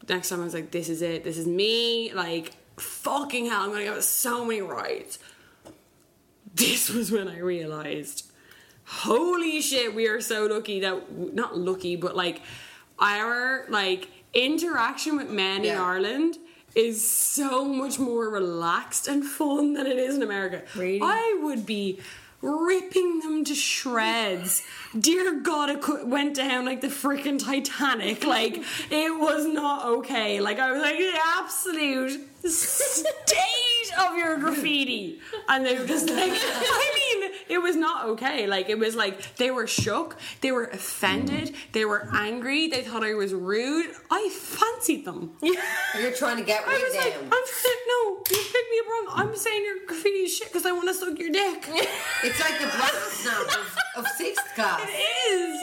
Next time I was like, this is it, this is me, like, fucking hell, I'm gonna go with so many rides. This was when I realised, holy shit, we are so lucky that, not lucky, but like, our, like, interaction with men yeah. in Ireland is so much more relaxed and fun than it is in America. Really? I would be... ripping them to shreds. Dear God, it went down like the freaking Titanic. Like, it was not okay. Like, I was like, the absolute state of your graffiti. And they were just like, I mean, it was not okay. Like, it was like, they were shook, they were offended, they were angry, they thought I was rude. I fancied them. You're trying to get rid of them. Like, I'm like, no, you picked me up wrong. I'm saying your graffiti is shit because I want to suck your dick. It's like the black snap of, of sixth class. It is.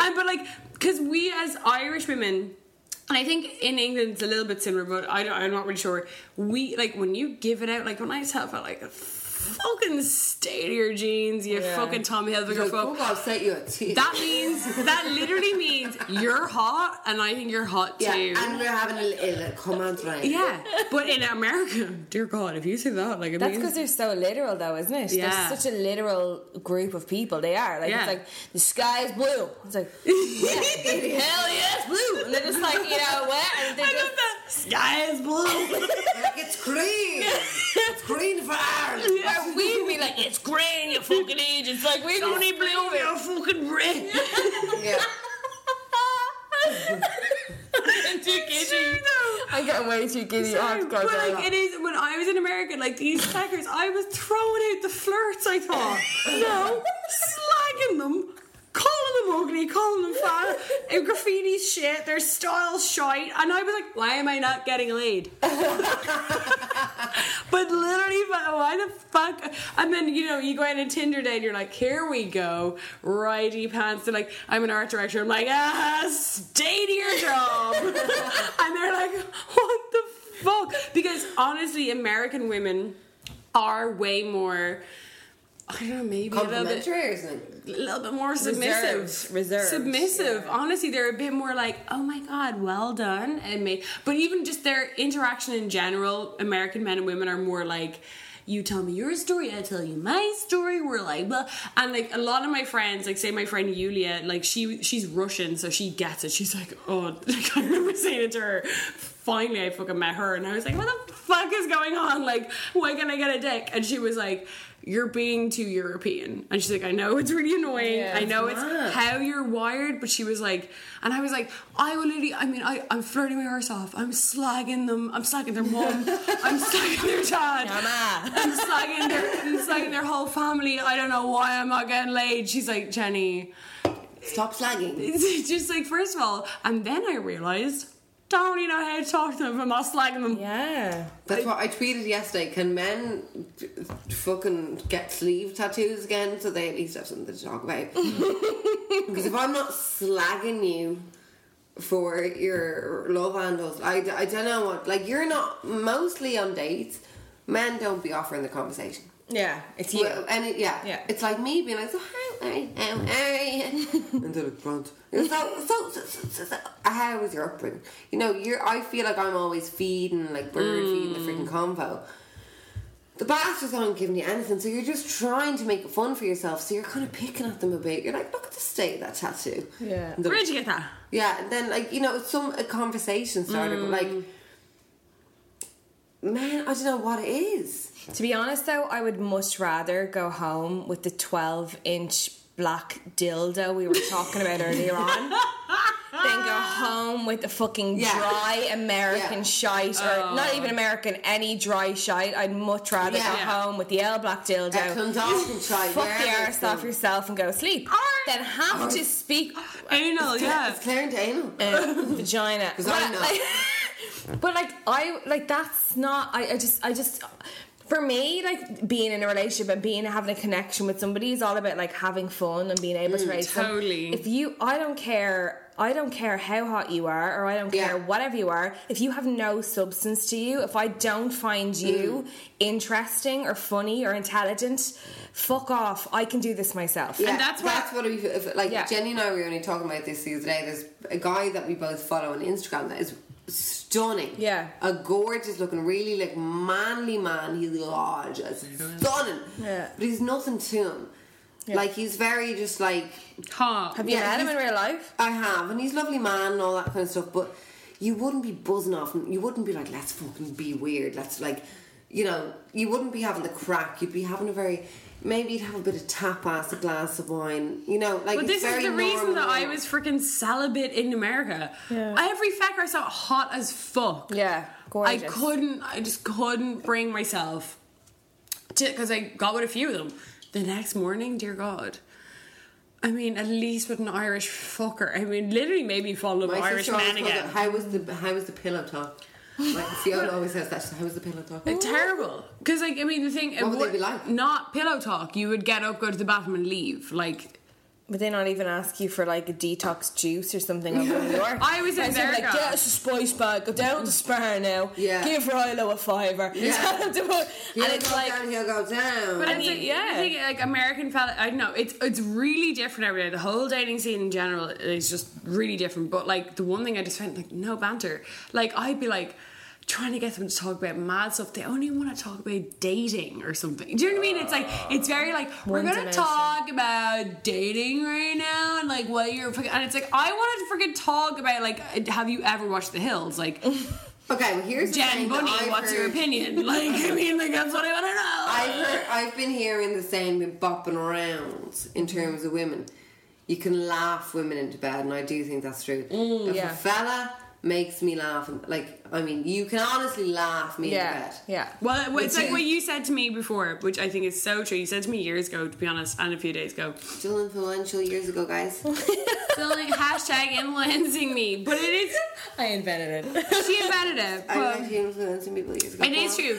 And, but like, because we as Irish women... and I think in England it's a little bit similar, but I don't, I'm not really sure. We, like, when you give it out, like, when I tell about, like, a fucking state of your jeans, you yeah. fucking Tommy Hilfiger fuck. I'll set you a tea. That means, that literally means you're hot, and I think you're hot yeah, too. And we're having a little comment right. Yeah, but in America, dear God, if you say that, like, it that's because they're so literal, though, isn't it? Yeah. They're such a literal group of people. They are. Like, yeah. it's like, the sky is blue. It's like, yeah, hell yeah, it's blue. And they're just like, you know what? And I just, love that. Sky is blue. Like, it's green. it's grey in your fucking age. It's like, we don't need blue, we are fucking red. Yeah. I'm too giddy. I get way too giddy. So, I have to go but like, it is, when I was in America, like these slackers, I was throwing out the flirts, I thought. No, slagging them, calling them ugly, calling them fat, and graffiti shit, their style shite, and I was like, why am I not getting laid? But literally, why the fuck? And then, you know, you go out on a Tinder date and you're like, here we go, righty pants. They're like, I'm an art director. I'm like, ah, stay to your job. And they're like, what the fuck? Because honestly, American women are way more, I don't know, maybe a little bit, a little bit more submissive. Reserved. Reserved. Submissive. Yeah. Honestly, they're a bit more like, oh my God, well done. And may, But even just their interaction in general, American men and women are more like, you tell me your story, I tell you my story. We're like, blah. And like a lot of my friends, like say my friend Yulia, like she she's Russian, so she gets it. She's like, oh, like I remember saying it to her. Finally, I fucking met her, and I was like, what the fuck is going on? Like, why can't I get a dick? And she was like, you're being too European. And she's like, I know it's really annoying. Yeah, I know it's, it's how you're wired. But she was like, and I was like, I will literally, I mean, I, I'm flirting my arse off. I'm slagging them. I'm slagging their mum. I'm slagging their dad. Mama. I'm slagging their, I'm slagging their whole family. I don't know why I'm not getting laid. She's like, Jenny, stop slagging. It's just like, first of all, and then I realised, I don't really know how to talk to them if I'm not slagging them. Yeah. That's I, what I tweeted yesterday. Can men t- fucking get sleeve tattoos again so they at least have something to talk about? Because if I'm not slagging you for your love handles, I, I don't know what. Like, you're not mostly on dates. Men don't be offering the conversation. Yeah, it's you. Well, and it, yeah, yeah, it's like me being like, so how are you? How are you? And they're like, front. So, so, so, so, so, how was your upbringing? You know, you're, I feel like I'm always feeding, like, bird mm. feeding the freaking convo. The bastards aren't giving you anything, so you're just trying to make it fun for yourself, so you're kind of picking at them a bit. You're like, look at the state of that tattoo. Yeah. Where did you get that? Yeah, and then, like, you know, some a conversation started, mm. but, like, man, I don't know what it is. To be honest, though, I would much rather go home with the twelve-inch black dildo we were talking about earlier on than go home with the fucking yeah. dry American yeah. shite, or oh. not even American, any dry shite. I'd much rather yeah. go yeah. home with the L black dildo, shite, fuck the arse off yourself and go sleep. Or then have or to speak anal, yeah. It's clear into anal. Uh, vagina. Because I know. Like, but like I like that's not I, I just I just for me, like being in a relationship and being having a connection with somebody is all about like having fun and being able mm, to raise totally fun. If you I don't care I don't care how hot you are, or I don't care yeah. whatever you are, if you have no substance to you, if I don't find you mm. interesting or funny or intelligent, fuck off, I can do this myself. Yeah, and that's, that's what we, if, like yeah. Jenny and I were only talking about this the other day. There's a guy that we both follow on Instagram that is stunning, yeah, a gorgeous looking, really like manly man. He's large, stunning, yeah, but he's nothing to him. Yeah. Like he's very just like, huh. Have you yeah, met him in real life? I have, and he's a lovely man and all that kind of stuff. But you wouldn't be buzzing off him. You wouldn't be like, let's fucking be weird. Let's like, you know, you wouldn't be having the crack. You'd be having a very. Maybe you'd have a bit of tapas, a glass of wine, you know, like. But this is the reason that I was freaking celibate in America. Yeah. Every fucker I saw hot as fuck. Yeah, gorgeous. I couldn't. I just couldn't bring myself to, because I got with a few of them. The next morning, dear God. I mean, at least with an Irish fucker. I mean, literally, maybe follow an Irish man again. How was the How was the pillow talk? Like Fiona always says that. How was the pillow talk? It's terrible. Because, like, I mean, the thing. What would they be like? Not pillow talk. You would get up, go to the bathroom, and leave. Like. Would they not even ask you for like a detox juice or something over New York? I was in America. Like, get us a spice bag, go down to Spar now, yeah. give Rilo a fiver. Yeah. And it's like, down, he'll go down. But I mean, it's like, yeah. I think like American fella, I don't know, it's, it's really different every day. The whole dating scene in general is just really different. But like the one thing I just found, like no banter. Like I'd be like, trying to get them to talk about mad stuff. They only want to talk about dating or something. Do you know what I mean? It's like, it's very like, we're going to talk about dating right now and like what you're, and it's like, I wanted to freaking talk about like, have you ever watched The Hills? Like, okay, well here's Jen Bunny, what's your opinion? Like, I mean, like that's what I want to know. I I've heard, I've been hearing the saying, been bopping around in terms of women. You can laugh women into bed, and I do think that's true. Mm, if yeah. a fella makes me laugh, like, I mean, you can honestly laugh me yeah, into bed. Yeah. Well, it's like what you said to me before, which I think is so true. You said to me years ago, to be honest, and a few days ago. Still influential years ago, guys. Still like hashtag influencing me. But it is... I invented it. She invented it. I was actually influencing people years ago. It is true.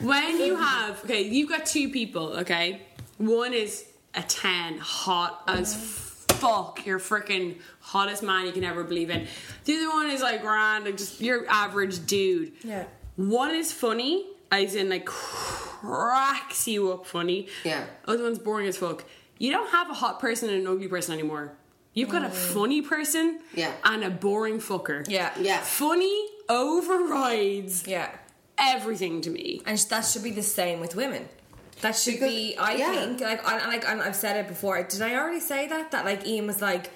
When you have... Okay, you've got two people, okay? One is a ten, hot as fuck. Fuck, you're freaking hottest man you can ever believe in. The other one is like grand, like just your average dude. Yeah. One is funny, as in like cracks you up funny. Yeah. Other one's boring as fuck. You don't have a hot person and an ugly person anymore. You've got mm. a funny person yeah. and a boring fucker. Yeah. Yeah. Funny overrides yeah. everything to me. And that should be the same with women. That should because, be, I yeah. think, like, I, like, and I've said it before. Did I already say that? That, like, Ian was like,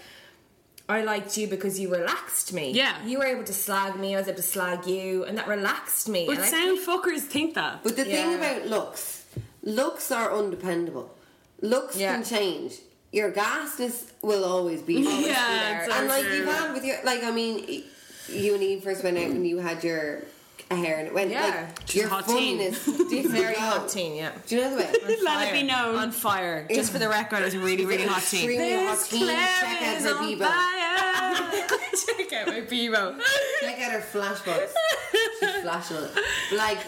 I liked you because you relaxed me. Yeah. You were able to slag me, I was able to slag you, and that relaxed me. But sound fuckers think that. But the yeah. thing about looks, looks are undependable. Looks yeah. can change. Your gasness will always be always yeah, there. And, like, you've had with your, like, I mean, you and Ian first went out and you had your... A hair and it went yeah. like your hot funniness teen. Very hot teen, yeah. Do you know the way? Let fire. It be known. On fire. Yeah. Just for the record, it was a really, really hot teen. This Claire is on Bebo. Fire. Check out my Bebo. Check out her flashbox. She's flashing on it. Like,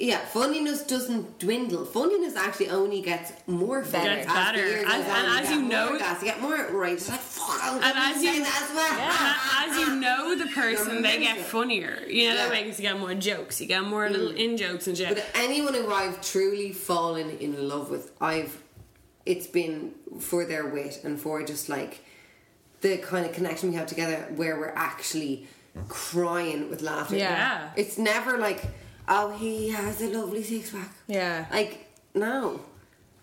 yeah, funniness doesn't dwindle. Funniness actually only gets more better. It gets better. As, as, and as you know... Gas, you get more right. It's like, fuck, I'm going to say that as well. Yeah. And as you know the person, they get funnier. You know, yeah. that makes you get more jokes. You get more mm. little in-jokes and shit. But anyone who I've truly fallen in love with, I've... It's been for their wit and for just, like, the kind of connection we have together where we're actually crying with laughter. Yeah. It's never, like... Oh, he has a lovely six-pack. Yeah. Like, no.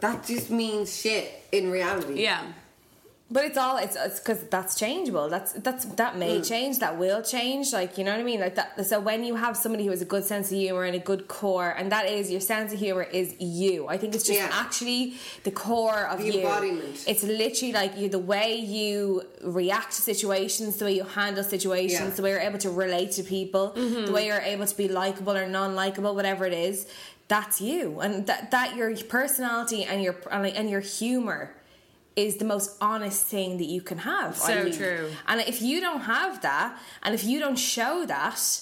That just means shit in reality. Yeah. But it's all, it's because it's that's changeable. That's, that's, that may mm. change, that will change. Like, you know what I mean? Like that. So when you have somebody who has a good sense of humour and a good core, and that is, your sense of humour is you. I think it's just yeah. actually the core of the you. The embodiment. It's literally like you, the way you react to situations, the way you handle situations, yeah. the way you're able to relate to people, mm-hmm. the way you're able to be likeable or non-likeable, whatever it is. That's you. And that, that your personality and your, and your humour is the most honest thing that you can have. So I mean. True. And if you don't have that, and if you don't show that,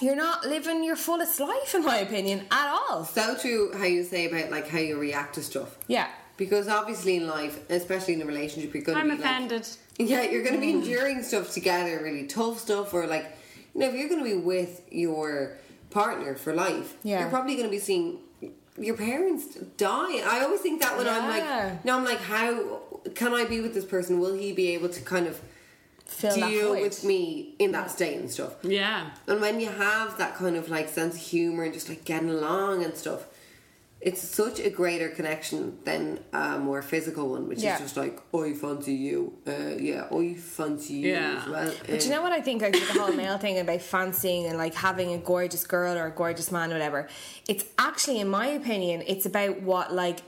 you're not living your fullest life, in my opinion, at all. So true how you say about, like, how you react to stuff. Yeah. Because obviously in life, especially in a relationship, you're going to be... I'm offended. Like, yeah, you're going to be enduring stuff together, really tough stuff, or, like, you know, if you're going to be with your partner for life, yeah. you're probably going to be seeing... Your parents die. I always think that when yeah. I'm like, no, I'm like, how can I be with this person? Will he be able to kind of Fill deal with me in that state and stuff? Yeah. And when you have that kind of like sense of humour and just like getting along and stuff, it's such a greater connection than a more physical one, which yeah. is just like, I fancy you. Uh, yeah, I fancy you yeah. as well. But uh, you know what I think, like, the whole male thing about fancying and like having a gorgeous girl or a gorgeous man or whatever, it's actually, in my opinion, it's about what, like...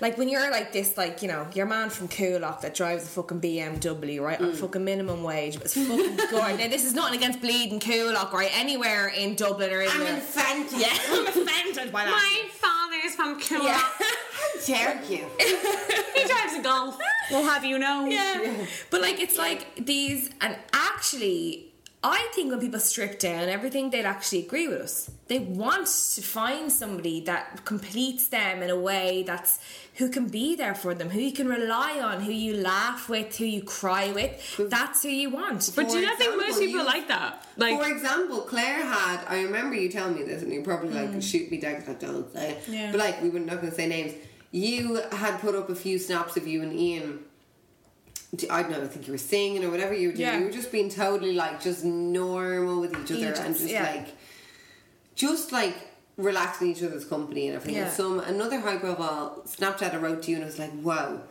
Like, when you're like this, like, you know, your man from Coolock that drives a fucking B M W, right, on mm. fucking minimum wage, but it's fucking gorgeous. Now, this is nothing against bleeding Coolock, right, anywhere in Dublin or anywhere. I'm offended. Yeah, I'm offended by that. My father's from Coolock. Yeah. How dare you? He drives a Golf. We'll have you know. Yeah. yeah. But, like, it's yeah. like these, and actually... I think when people strip down everything, they'd actually agree with us. They want to find somebody that completes them in a way that's who can be there for them, who you can rely on, who you laugh with, who you cry with. That's who you want. But for do you not example, think most people you, like that? Like, for example, Claire had, I remember you telling me this, and you probably like mm. shoot me down because I don't say it. Yeah. But like, we were not going to say names. You had put up a few snaps of you and Ian. I don't know, I think you were singing or whatever you were doing. Yeah. You were just being totally, like, just normal with each other, just, and just, yeah. like, just, like, relaxing each other's company and everything. Yeah. And some, another high profile Snapchat I wrote to you and I was like, wow.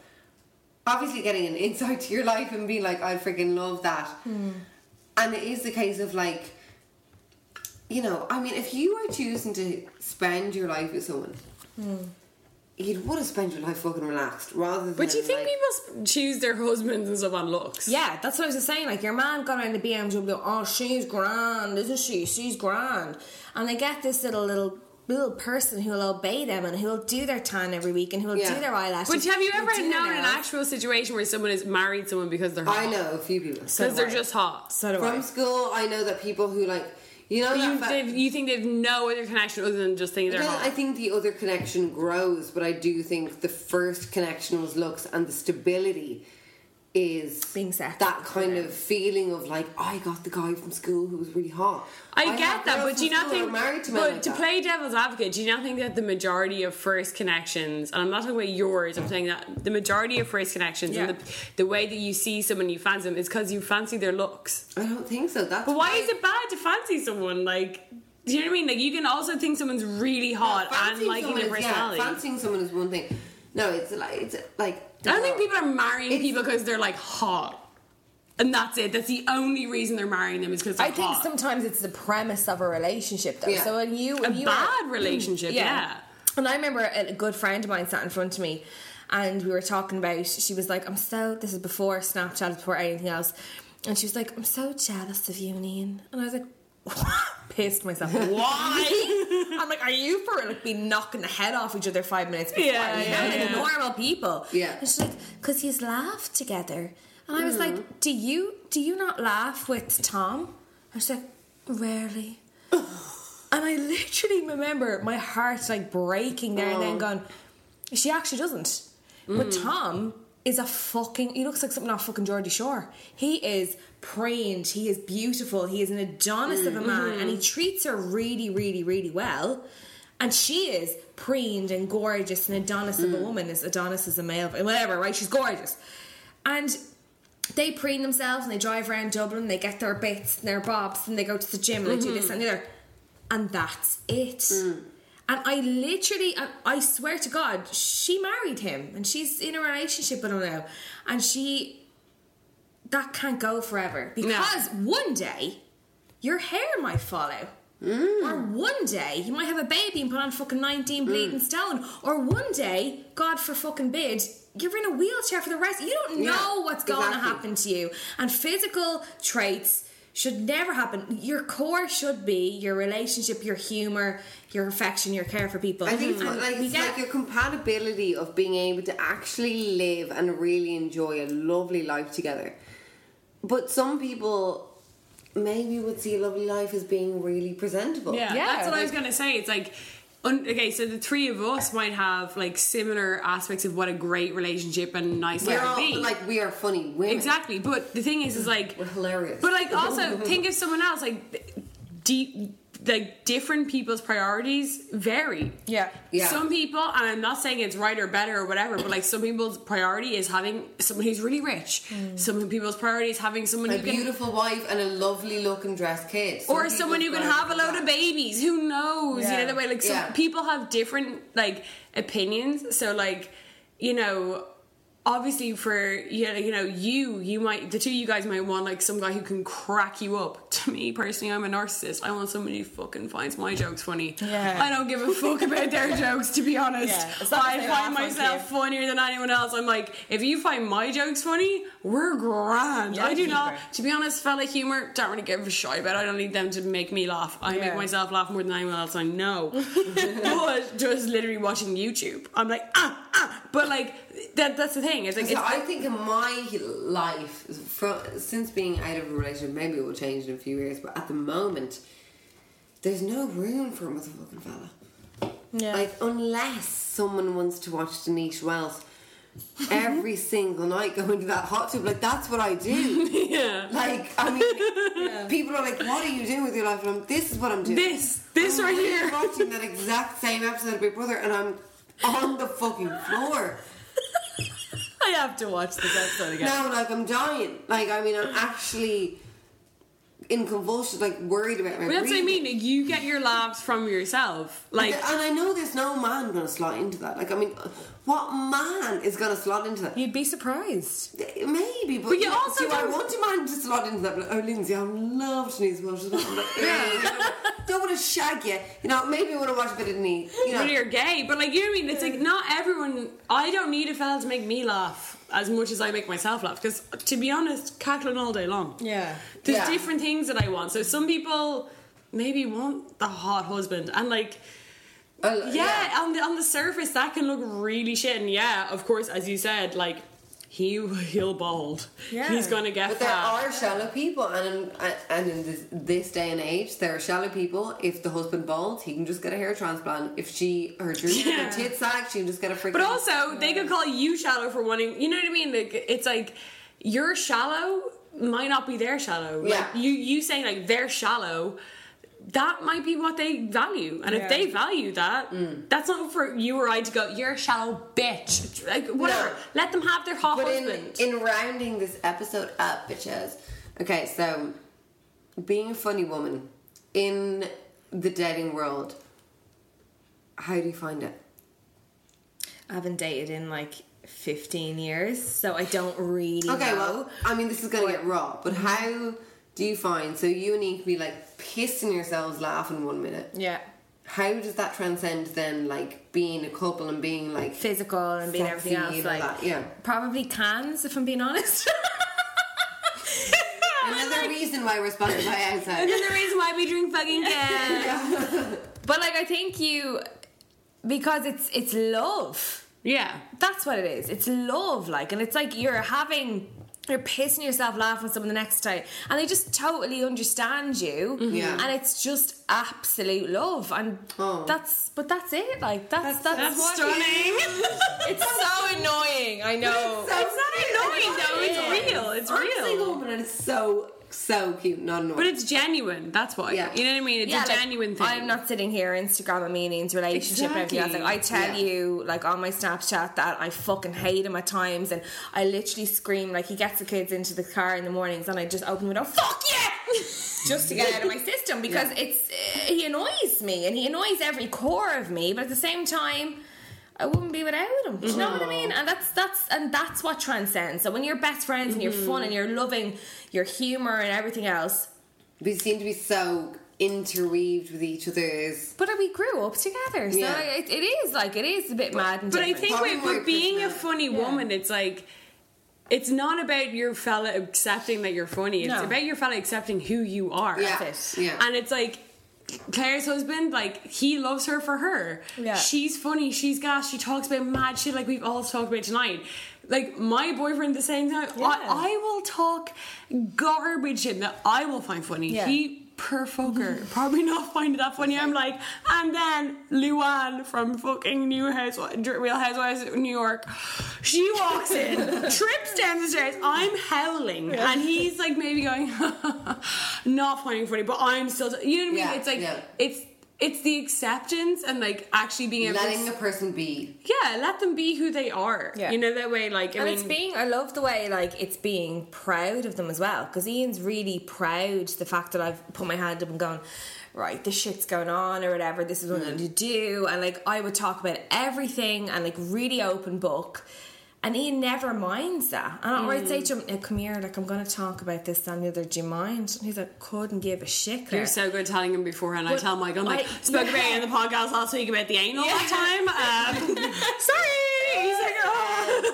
Obviously getting an insight to your life and being like, I freaking love that. Mm. And it is the case of, like, you know, I mean, if you were choosing to spend your life with someone, mm. you'd want to spend your life fucking relaxed rather than... But do you think like, people choose their husbands and stuff on looks? Yeah, that's what I was just saying. Like, your man got around the B M W, oh, she's grand, isn't she? She's grand. And they get this little, little... little person who will obey them and who will do their tan every week and who will yeah. do their eyelashes. But have you ever known an actual situation where someone has married someone because they're hot? I know a few people. Because they're just hot. So do I. From school, I know that people who like... You know, you, fa- you think they have no other connection other than just thinking they're hot. I think the other connection grows, but I do think the first connection was looks and the stability is being sexy, that kind yeah. of feeling of like, oh, I got the guy from school who was really hot. I, I get that, but do you not think, to but like to that. play devil's advocate, do you not think that the majority of first connections, and I'm not talking about yours, I'm saying that the majority of first connections yeah. and the, the way that you see someone you fancy them is because you fancy their looks? I don't think so. That's but why, why is it bad to fancy someone? Like, do you know what I mean? Like, you can also think someone's really hot yeah, and liking their personality. Is, yeah, fancying someone is one thing. No, it's like, it's like I don't think people are marrying it's, people because they're like hot. And that's it. That's the only reason they're marrying them is because they're hot. I think hot. sometimes it's the premise of a relationship though. Yeah. So when you when a you bad are, relationship, yeah. yeah. And I remember a good friend of mine sat in front of me and we were talking about, she was like, I'm so this is before Snapchat, before anything else. And she was like, I'm so jealous of you and Ian. And I was like, pissed myself. Why? I'm like, are you for like be knocking the head off each other five minutes before? Yeah, yeah, yeah. Like normal people. Yeah. And she's like, because he's laughed together. And I was mm. like, do you do you not laugh with Tom? And she's like, rarely. And I literally remember my heart like breaking there oh. and then going, she actually doesn't. Mm. But Tom is a fucking... He looks like something off fucking Geordie Shore. He is trained. He is beautiful. He is an Adonis mm, of a man, mm-hmm. and he treats her really, really, really well. And she is preened and gorgeous, and Adonis mm. of a woman is Adonis is a male, whatever, right? She's gorgeous. And they preen themselves, and they drive around Dublin, they get their bits and their bobs, and they go to the gym, and mm-hmm. they do this and the other. And that's it. Mm. And I literally, I swear to God, she married him, and she's in a relationship with him now, and she... That can't go forever. Because no. one day, your hair might fall out. Mm. Or one day, you might have a baby and put on fucking nineteen bleeding mm. stone. Or one day, God for fucking bid, you're in a wheelchair for the rest. You don't know yeah, what's going exactly. to happen to you. And physical traits should never happen. Your core should be your relationship, your humour, your affection, your care for people. I think mm. it's, like, it's like your compatibility of being able to actually live and really enjoy a lovely life together. But some people maybe would see a lovely life as being really presentable. Yeah, yeah. That's what like, I was going to say. It's like, un- okay, so the three of us might have like similar aspects of what a great relationship and nice life would be. Like, we are funny women. Exactly. But the thing is, is like... We're hilarious. But like also, think of someone else, like... deep. Like, different people's priorities vary. Yeah. yeah. Some people, and I'm not saying it's right or better or whatever, but like some people's priority is having someone who's really rich. Mm. Some people's priority is having someone a who can... A beautiful wife and a lovely looking dressed kid. Some or someone who can have a load that. of babies. Who knows? Yeah. You know, the way, like, some yeah. people have different, like, opinions. So, like, you know... Obviously, for you know, you know, you you might the two of you guys might want like some guy who can crack you up. To me personally, I'm a narcissist. I want somebody who fucking finds my jokes funny. Yeah. I don't give a fuck about their jokes, to be honest. Yeah, I find myself funnier than anyone else. I'm like, if you find my jokes funny, we're grand. Yeah, I do humor. not. To be honest, fella humor don't really give a shit about. I don't need them to make me laugh. I yeah. make myself laugh more than anyone else. I know. But just literally watching YouTube, I'm like ah ah. But like. That that's the thing. It's like so it's, I think in my life, from, since being out of a relationship, maybe it will change in a few years. But at the moment, there's no room for a motherfucking fella. Yeah. Like unless someone wants to watch Denise Wells every single night going to that hot tub. Like that's what I do. yeah. Like I mean, yeah. people are like, "What are you doing with your life?" And I'm, this is what I'm doing. This this I'm right here. Watching that exact same episode of Big Brother, and I'm on the fucking floor. I have to watch this episode again. No, like I'm dying. Like I mean, I'm actually in convulsions, like worried about my well, that's breathing. What I mean, you get your laughs from yourself, like, and, and I know there's no man going to slot into that. Like, I mean, what man is going to slot into that? You'd be surprised, maybe. But, but you yeah, also do I want a man to slot into that? Like, oh, Lindsay, I loved me as much as I don't want to shag you, you know. Maybe I want to watch a bit of me, you know. But you're gay, but like, you know what I mean. It's like not everyone. I don't need a fella to make me laugh as much as I make myself laugh, because to be honest, cackling all day long. Yeah, there's yeah. different things that I want. So some people maybe want the hot husband, and like, uh, yeah, yeah, on the on the surface that can look really shit. And yeah, of course, as you said, like he he'll bald. Yeah, he's gonna get. But fat. There are shallow people, and in, and in this, this day and age, there are shallow people. If the husband balds, he can just get a hair transplant. If she her dreams yeah. her tits act, she can just get a freaking. But also, yeah. they could call you shallow for wanting. You know what I mean? Like, it's like you're shallow. Might not be their shallow. Like, yeah. You you saying like they're shallow, that might be what they value, and yeah. if they value that, mm. that's not for you or I to go, you're a shallow bitch. Like, whatever. No. Let them have their hot but husband. In, in rounding this episode up, bitches. Okay, so being a funny woman in the dating world, how do you find it? I haven't dated in like fifteen years, so I don't really okay, know. Well, I mean, this is going to get raw, but how do you find, so you and Ian can be like pissing yourselves laughing one minute. Yeah. How does that transcend then, like being a couple and being like physical and being everything else? And like, that. Yeah. Probably cans, if I'm being honest. Another like, reason why we're sponsored by Outside. Another reason why we drink fucking cans. Yeah. But like, I think you, because it's it's love. Yeah, that's what it is. It's love, like, and it's like you're having, you're pissing yourself laughing with someone the next day, and they just totally understand you. Mm-hmm. Yeah, and it's just absolute love, and oh. that's but that's it. Like that's that's, that's, that's stunning. It it's so annoying. I know. It's, so it's not annoying though. It's real. It's Honestly, real. Woman, and it's so. So cute, not annoying. But it's genuine, that's why. Yeah. You know what I mean? It's yeah, a genuine like, thing. I'm not sitting here Instagram and meanings, relationship exactly. and everything else. Like, I tell yeah. you, like, on my Snapchat that I fucking hate him at times, and I literally scream, like, he gets the kids into the car in the mornings, and I just open the window, fuck yeah! Just to get out of my system, because yeah. it's, uh, he annoys me, and he annoys every core of me, but at the same time, I wouldn't be without him. Do you know what I mean? And that's that's and that's what transcends. So when you're best friends and you're mm. fun and you're loving, your humour and everything else, we seem to be so interweaved with each other's. But we grew up together, so yeah. it, it is like it is a bit but, mad. And but different. I think Probably with, with being a funny yeah. woman, it's like it's not about your fella accepting that you're funny. It's no. about your fella accepting who you are. Yeah. That's it. Yeah. And it's like. Claire's husband, like, he loves her for her. Yeah. She's funny, she's gas, she talks about mad shit like we've all talked about tonight. Like, my boyfriend the same time, yeah. I, I will talk garbage shit that I will find funny. Yeah. He, per fucker, probably not finding that funny. I'm like, and then Luann from fucking New House, Real Housewives of New York, she walks in, trips down the stairs, I'm howling, yeah. and he's like maybe going, not finding funny, but I'm still, t-. you know what I mean? Yeah, it's like, yeah. it's it's the acceptance and like actually being able letting to... the person be. Yeah, let them be who they are. Yeah. You know, that way, like, I and mean, it's being, I love the way, like, it's being proud of them as well, because Ian's really proud the fact that I've put my hand up and gone, right, this shit's going on or whatever, this is what mm. I'm going to do, and like I would talk about everything and like really open book. And Ian never minds that. And mm. I'd say to him, oh, come here, like, I'm going to talk about this and the other. Do you mind? And he's like, couldn't give a shit. Claire. You're so good telling him beforehand. But I tell Michael, I'm like, I, spoke yeah. about it in the podcast last week about the anal yeah. that time. Um, sorry! He's like, oh.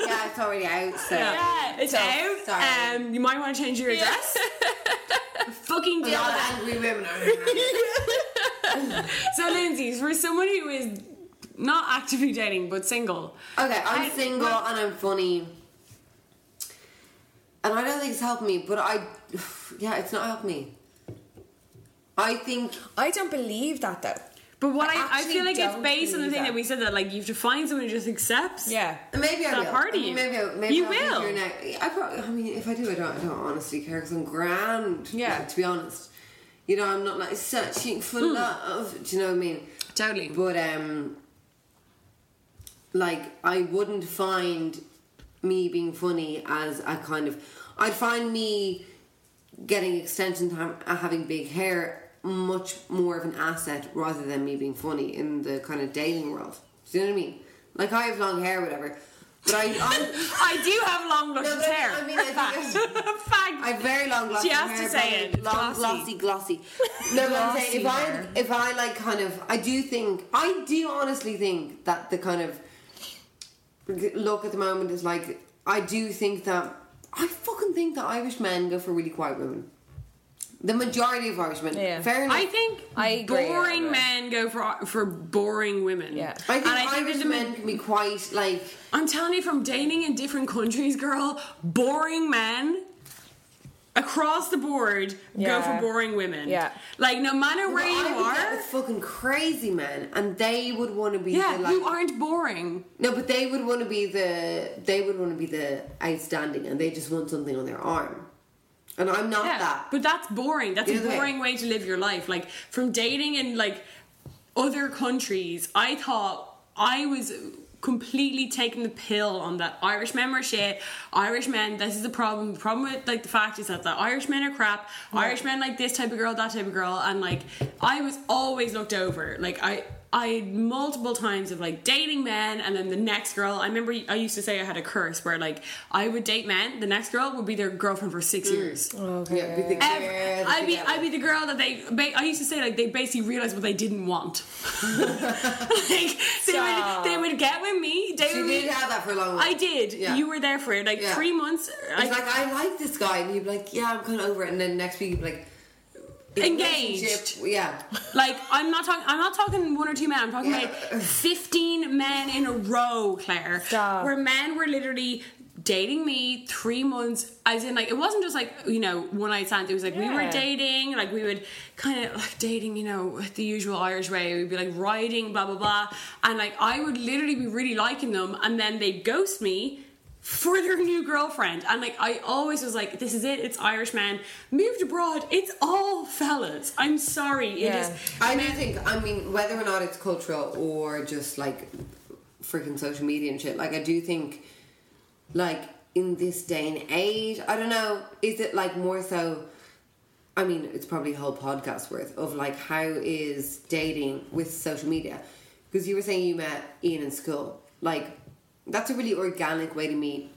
Yeah, it's already out. So. Yeah, it's so, out. Sorry. Um, you might want to change your address. Yeah. Fucking deal with that. Angry women are. So, Lindsay, for someone who is... not actively dating, but single. Okay, I'm I, single well, and I'm funny. And I don't think it's helped me, but I... Yeah, it's not helped me. I think... I don't believe that, though. But what I... I, I feel like it's based on the thing that. that we said, that, like, you have to find someone who just accepts... Yeah. Maybe I will. Party. I mean, maybe I maybe you I'll will. Now. I probably... I mean, if I do, I don't, I don't honestly care, because I'm grand. Yeah. Like, to be honest. You know, I'm not, like, searching for mm. love. Do you know what I mean? Totally. But, um... like, I wouldn't find me being funny as a kind of... I'd find me getting extensions and having big hair much more of an asset rather than me being funny in the kind of dating world. Do you know what I mean? Like, I have long hair, whatever. But I, I do have long, luscious no, hair. I mean, I think I have very long, glossy hair. She has hair, to say it. Long, glossy, glossy. glossy. No, but I'm saying, if I, if I like kind of, I do think, I do honestly think that the kind of look at the moment is like, I do think that, I fucking think that Irish men go for really quiet women. The majority of Irish men, yeah. fair enough. I think I agree, boring men go for for boring women. Yeah, I think and Irish I think men can be quite like. I'm telling you, from dating in different countries, girl, boring men across the board yeah. go for boring women. Yeah, like no matter where well, you I are, with fucking crazy men, and they would want to be yeah, the, like, who aren't boring. No, but they would want to be the they would want to be the outstanding, and they just want something on their arm. And I'm not yeah, that. But that's boring. That's Either a boring way. way to live your life. Like, from dating in, like, other countries, I thought I was completely taking the pill on that Irish men were shit. Irish men, this is the problem. The problem with, like, the fact is that the Irish men are crap. Yeah. Irish men like this type of girl, that type of girl. And, like, I was always looked over. Like, I... I multiple times of like dating men and then the next girl. I remember I used to say I had a curse where like I would date men, the next girl would be their girlfriend for six mm. years. Okay. Yeah, be the Every, yeah, I'd be I'd be the girl that they. Ba- I used to say like they basically realized what they didn't want. like they would, they would get with me. They you did have that for a long time. I did. Yeah. You were there for like yeah. three months. It's I, like I like this guy, and you'd be like, yeah, I'm kind of over it. And then next week you'd be like. Engaged, yeah. Like I'm not talking. I'm not talking one or two men. I'm talking yeah. like fifteen men in a row, Claire. Stop. Where men were literally dating me three months, as in like it wasn't just like you know one night stand. It was like yeah. we were dating, like we would kind of like dating, you know, the usual Irish way. We'd be like riding, blah blah blah, and like I would literally be really liking them, and then they'd ghost me. For their new girlfriend. And like I always was like, this is it, it's Irish men. Moved abroad, it's all fellas. I'm sorry. Yeah. It is I men- do think I mean, whether or not it's cultural or just like freaking social media and shit, like I do think like in this day and age, I don't know, is it like more so I mean, it's probably a whole podcast worth of like how is dating with social media? Because you were saying you met Ian in school. Like that's a really organic way to meet.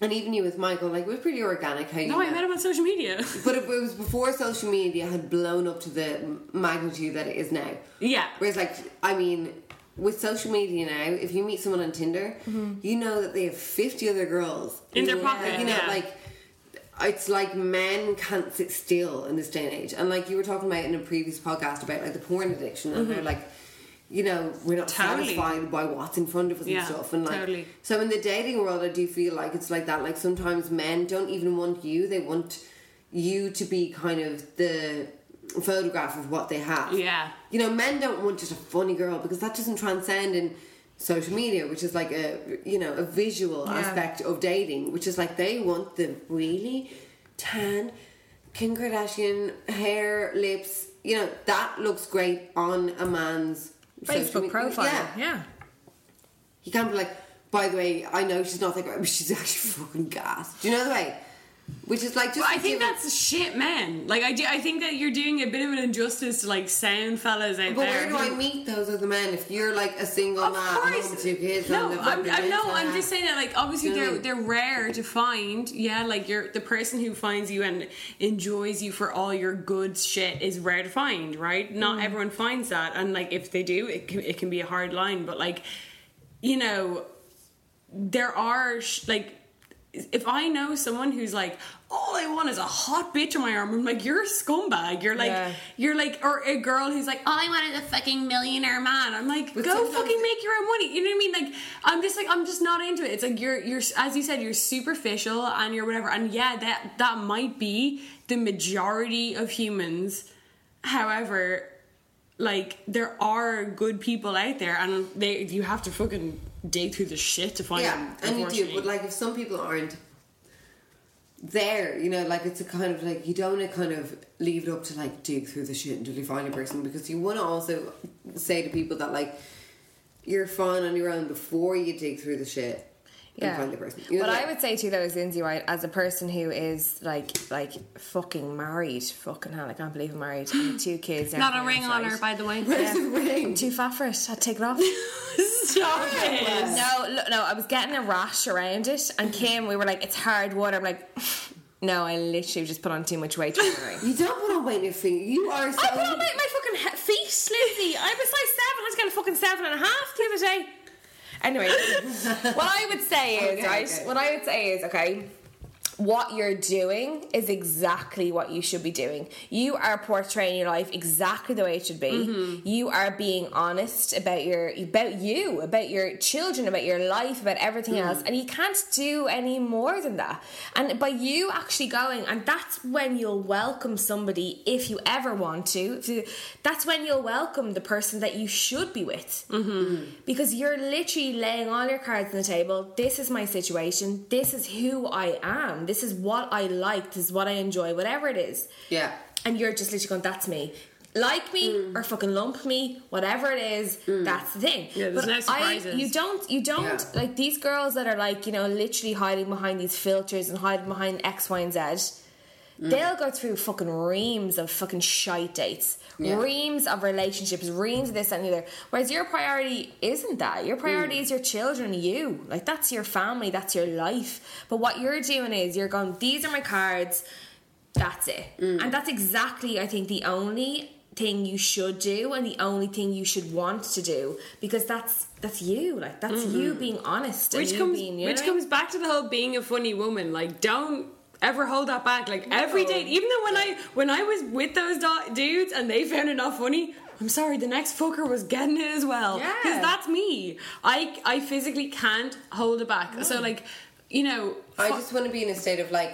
And even you with Michael, like, it was pretty organic how you No, met. I met him on social media. But it was before social media had blown up to the magnitude that it is now. Yeah. Whereas, like, I mean, with social media now, if you meet someone on Tinder, mm-hmm. you know that they have fifty other girls. In their know, pocket, like, you know, yeah. like, it's like men can't sit still in this day and age. And, like, you were talking about in a previous podcast about, like, the porn addiction and mm-hmm. how, like... You know, we're not totally. satisfied by what's in front of us yeah, and stuff. And like, totally. So in the dating world, I do feel like it's like that. Like sometimes men don't even want you; they want you to be kind of the photograph of what they have. Yeah. You know, men don't want just a funny girl because that doesn't transcend in social media, which is like a you know a visual yeah. aspect of dating, which is like they want the really tan Kim Kardashian hair, lips. You know, that looks great on a man's. Facebook profile, yeah. yeah. You can't be like, by the way, I know she's not that great, but she's actually fucking gassed. Do you know the way? Which is like, just. Well, I think that's shit, man. Like, I do. I think that you're doing a bit of an injustice to like sound fellas out but there. But where do I meet those other men? If you're like a single of man, course. Home with two kids, no, and I'm, I'm no, I'm just saying that. Like, obviously, they're they're rare to find. Yeah, like you're the person who finds you and enjoys you for all your good shit is rare to find, right? Not mm. everyone finds that, and like if they do, it can, it can be a hard line. But like, you know, there are sh- like. If I know someone who's like, all I want is a hot bitch on my arm, I'm like, you're a scumbag. You're like, yeah. you're like, or a girl who's like, all I want is a fucking millionaire man. I'm like, but go fucking make your own money. You know what I mean? Like, I'm just like, I'm just not into it. It's like you're, you're, as you said, you're superficial and you're whatever. And yeah, that that might be the majority of humans. However, like there are good people out there, and they you have to fucking. Dig through the shit to find yeah, them. Yeah, and you do, but like if some people aren't there, you know, like it's a kind of like you don't want to kind of leave it up to like dig through the shit until you find a person, because you want to also say to people that like you're fine on your own before you dig through the shit. yeah. and find the person. You know what I mean? I would say too, though, is Lindsay, right, as a person who is like like fucking married, fucking hell, I can't believe I'm married, and two kids. Not a ring on her, by the way. Where's yeah. the ring? I'm too fat for it. I'd take it off. Stop it. No, look, no, I was getting a rash around it, and Kim, we were like, it's hard water. I'm like, no, I literally just put on too much weight. You don't put on weight in your finger. You are so... I put on weight in my fucking he- feet, Lizzie. I was like seven. I was kind of fucking seven and a half the other day. Anyway, what I would say is, okay, right, okay. what I would say is, okay, what you're doing is exactly what you should be doing. You are portraying your life exactly the way it should be. Mm-hmm. You are being honest about your, about you, about your children, about your life, about everything mm. else. And you can't do any more than that. And by you actually going, and that's when you'll welcome somebody if you ever want to. to that's when you'll welcome the person that you should be with. Mm-hmm. Because you're literally laying all your cards on the table. This is my situation. This is who I am. This is what I like. This is what I enjoy. Whatever it is. Yeah. And you're just literally going, that's me. Like me mm. or fucking lump me. Whatever it is, mm. that's the thing. Yeah, there's but no surprises. I, you don't, you don't, yeah. like these girls that are like, you know, literally hiding behind these filters and hiding behind X, Y, and Z. Mm. They'll go through fucking reams of fucking shite dates. Yeah. Reams of relationships. Reams of this and the other. Whereas your priority isn't that. Your priority mm. is your children, you. Like, that's your family. That's your life. But what you're doing is you're going, these are my cards. That's it. Mm. And that's exactly, I think, the only thing you should do and the only thing you should want to do, because that's that's you. Like, that's mm-hmm. you being honest. Which, and comes, being, you which comes back to the whole being a funny woman. Like, don't ever hold that back. Like, no. every day, even though when I when I was with those do- dudes and they found it not funny, I'm sorry, the next fucker was getting it as well. Because yeah. that's me. I, I physically can't hold it back. No. So, like, you know, I just want to be in a state of, like,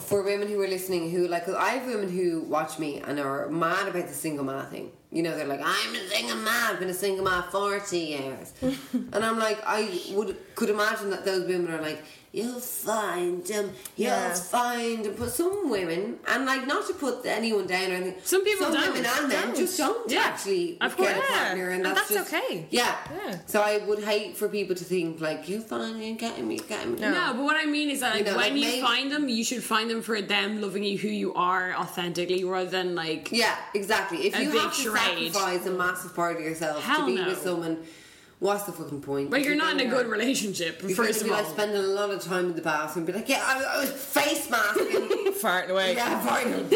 for women who are listening, who, like, cause I have women who watch me and are mad about the single man thing. You know, they're like, I'm a single man, I've been a single man forty years. And I'm like, I would could imagine that those women are like, you'll find him, you'll yeah. find him. But some women, and, like, not to put anyone down or anything, some people some don't. Women and men don't. just don't yeah. actually of get course. a partner, and, and that's, that's just, okay. Yeah. yeah. So I would hate for people to think, like, you find him, get him, you get him. No. no, but what I mean is that, like, you know, when like, you maybe, find them, you should find them for them loving you who you are authentically, rather than, like, yeah, exactly. If a you big have to charade. sacrifice a massive part of yourself Hell to be no. with someone. What's the fucking point? Well, you're not in a good relationship, first of all. I spend a lot of time in the bathroom and be like, yeah, I, I was face masking. Farting away. Yeah, farting.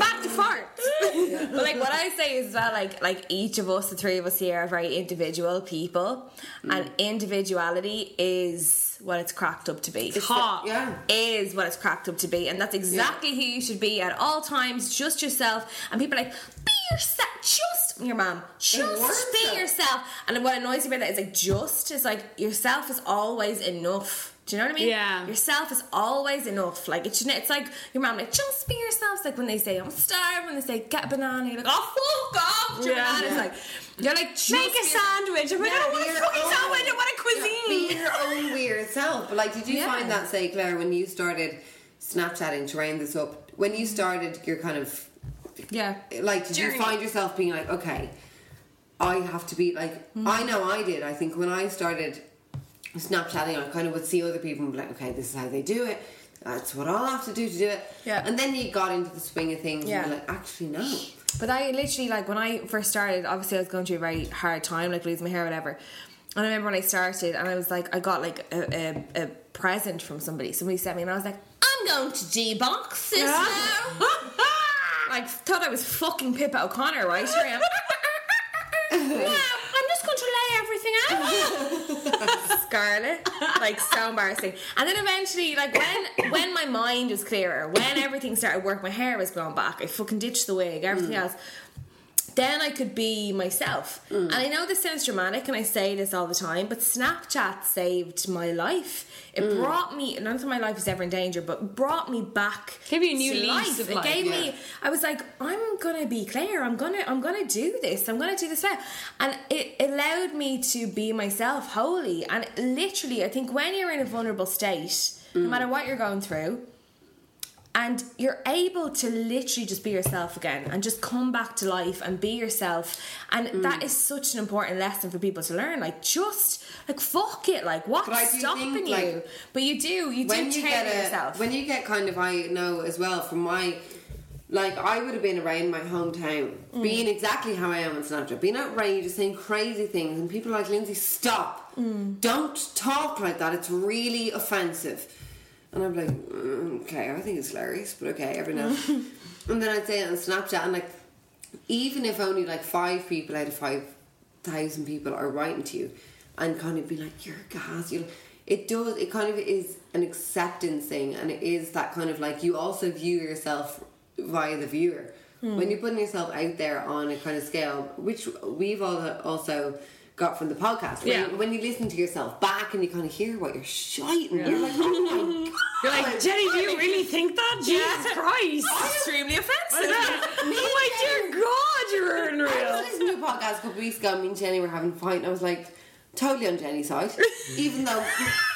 Back to farts. Yeah. But, like, what I say is that, like, like each of us, the three of us here, are very individual people. Mm. And individuality is what it's cracked up to be. It's hot. The, yeah. Is what it's cracked up to be. And that's exactly yeah. who you should be at all times, just yourself. And people are like, be yourself. Just your mom. Just be yourself. And what annoys me about that is, like, just is like yourself is always enough. Do you know what I mean? Yeah. Yourself is always enough. Like, it shouldn't. It's like your mom, like, just be yourself. It's like when they say I'm starving, when they say get a banana, you're like, oh fuck off, your yeah, banana. Yeah. It's like you're like just make a sandwich. I'm like, yeah, I don't want a fucking own, sandwich. I want a cuisine. Be your own weird self. But, like, did you yeah. find that, say, Claire, when you started Snapchatting, to round this up, when you started your kind of yeah like did Journey. you find yourself being like, okay, I have to be like mm. I know I did I think when I started Snapchatting, I kind of would see other people and be like, okay, this is how they do it, that's what I'll have to do to do it. Yeah. And then you got into the swing of things yeah. and you're like, actually no. But I literally, like, when I first started, obviously I was going through a very hard time, like losing my hair or whatever. And I remember when I started and I was like, I got like a, a, a present from somebody somebody sent me, and I was like, I'm going to D-box this yeah. now. I thought I was fucking Pippa O'Connor, right? Here I am. No, I'm just going to lay everything out. Scarlet. Like, so embarrassing. And then eventually, like, when when my mind was clearer, when everything started work, my hair was blown back, I fucking ditched the wig, everything mm. else, then I could be myself. Mm. And I know this sounds dramatic, and I say this all the time, but Snapchat saved my life. It mm. brought me, none of my life was ever in danger, but brought me back. Gave me a new lease of life. It gave yeah. me, I was like, I'm gonna be Claire, I'm gonna I'm gonna do this, I'm gonna do this well. And it allowed me to be myself wholly. And literally, I think when you're in a vulnerable state, mm. no matter what you're going through, And you're able to literally just be yourself again and just come back to life and be yourself. And mm. that is such an important lesson for people to learn. Like, just, like, fuck it. Like, what's stopping think, you? Like, but you do. You do you get a, yourself. When you get kind of, I know as well from my... Like, I would have been around my hometown, mm. being exactly how I am on Snapchat, being outrageous, saying crazy things, and people are like, Lindsay, stop. Mm. Don't talk like that. It's really offensive. And I'm like, mm, okay, I think it's hilarious, but okay, every now and then I'd say it on Snapchat, and like, even if only like five people out of five thousand people are writing to you, and kind of be like, you're gas, you know. It does, it kind of is an acceptance thing, and it is that kind of like, you also view yourself via the viewer. Mm. When you're putting yourself out there on a kind of scale, which we've all also got from the podcast, yeah. when, you, when you listen to yourself back and you kind of hear what you're shiting, yeah. you're like, oh my God. You're like, Jenny, do you really think that? Yeah. Jesus Christ. That's extremely offensive. Oh my dear God, you're unreal. I was listening to a podcast a couple of weeks ago, me and Jenny were having a fight, and I was like, totally on Jenny's side, even though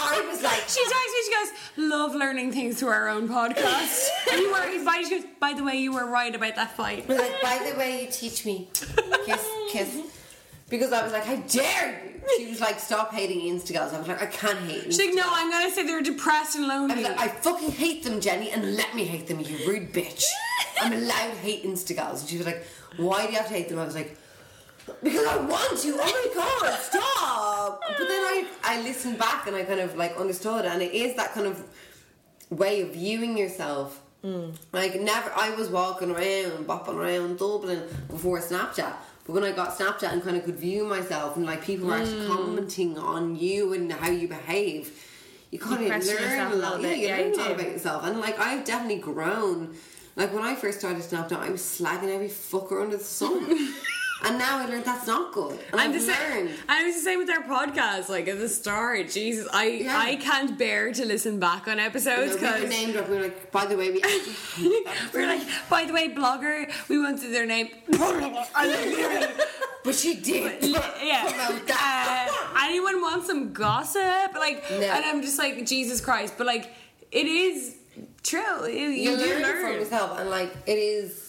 I was like... She texts me, she goes, love learning things through our own podcast. And you were invited, she goes, by the way, you were right about that fight. We're like, by the way, you teach me. Kiss, kiss. Because I was like, how dare you? She was like, stop hating Instagirls. I was like, I can't hate them. She's like, no, I'm going to say they're depressed and lonely. I was like, I fucking hate them, Jenny, and let me hate them, you rude bitch. I'm allowed to hate Instagirls. And she was like, why do you have to hate them? I was like... Because I want to. Oh my God, stop. But then I, I listened back and I kind of like understood, and it is that kind of way of viewing yourself. Mm. Like never, I was walking around, bopping around Dublin before Snapchat. But when I got Snapchat and kind of could view myself, and like people were mm. actually commenting on you and how you behave, you kind you of learn a lot. Yeah, you yeah, learn you a lot about yourself. And like I've definitely grown. Like when I first started Snapchat, I was slagging every fucker under the sun. And now I learned that's not good. And I'm I've the learned. Same, I was the same with our podcast. Like at the start, Jesus, I yeah. I can't bear to listen back on episodes because you know, we named up. We were like, by the way, we we were like, by the way, blogger. We wanted their name, but she did. But, yeah. Uh, anyone want some gossip? Like, no. And I'm just like, Jesus Christ. But like, it is true. You, you learn, learn from yourself, and like, it is.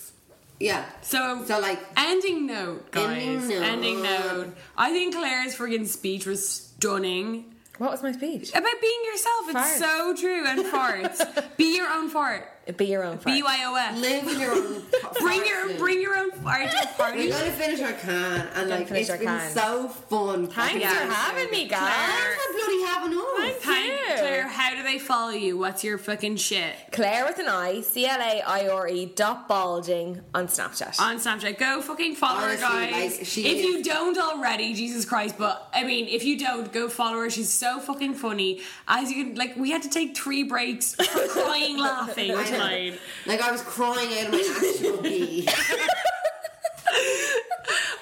Yeah. So, so like ending note, guys. Ending note. Ending note. I think Claire's friggin' speech was stunning. What was my speech? About being yourself. Fart. It's so true. And farts. Be your own fart. Be your own fart. B Y O F. Live in your own fart. Bring your food. Bring your own fart to a party. We're going to finish our can. And like, it's been can. so fun. Thanks yeah, for having me, guys. Thanks for bloody having us. Thank you. Claire, how do they follow you? What's your fucking shit? Claire with an I, C L A I R E dot Balding on Snapchat. On Snapchat. Go fucking follow Honestly, her, guys. Like, she if is. you don't already, Jesus Christ. But, I mean, if you don't, go follow her. She's so fucking funny. As you can, like, we had to take three breaks for crying laughing. Mine. Like I was crying out of my actual pee.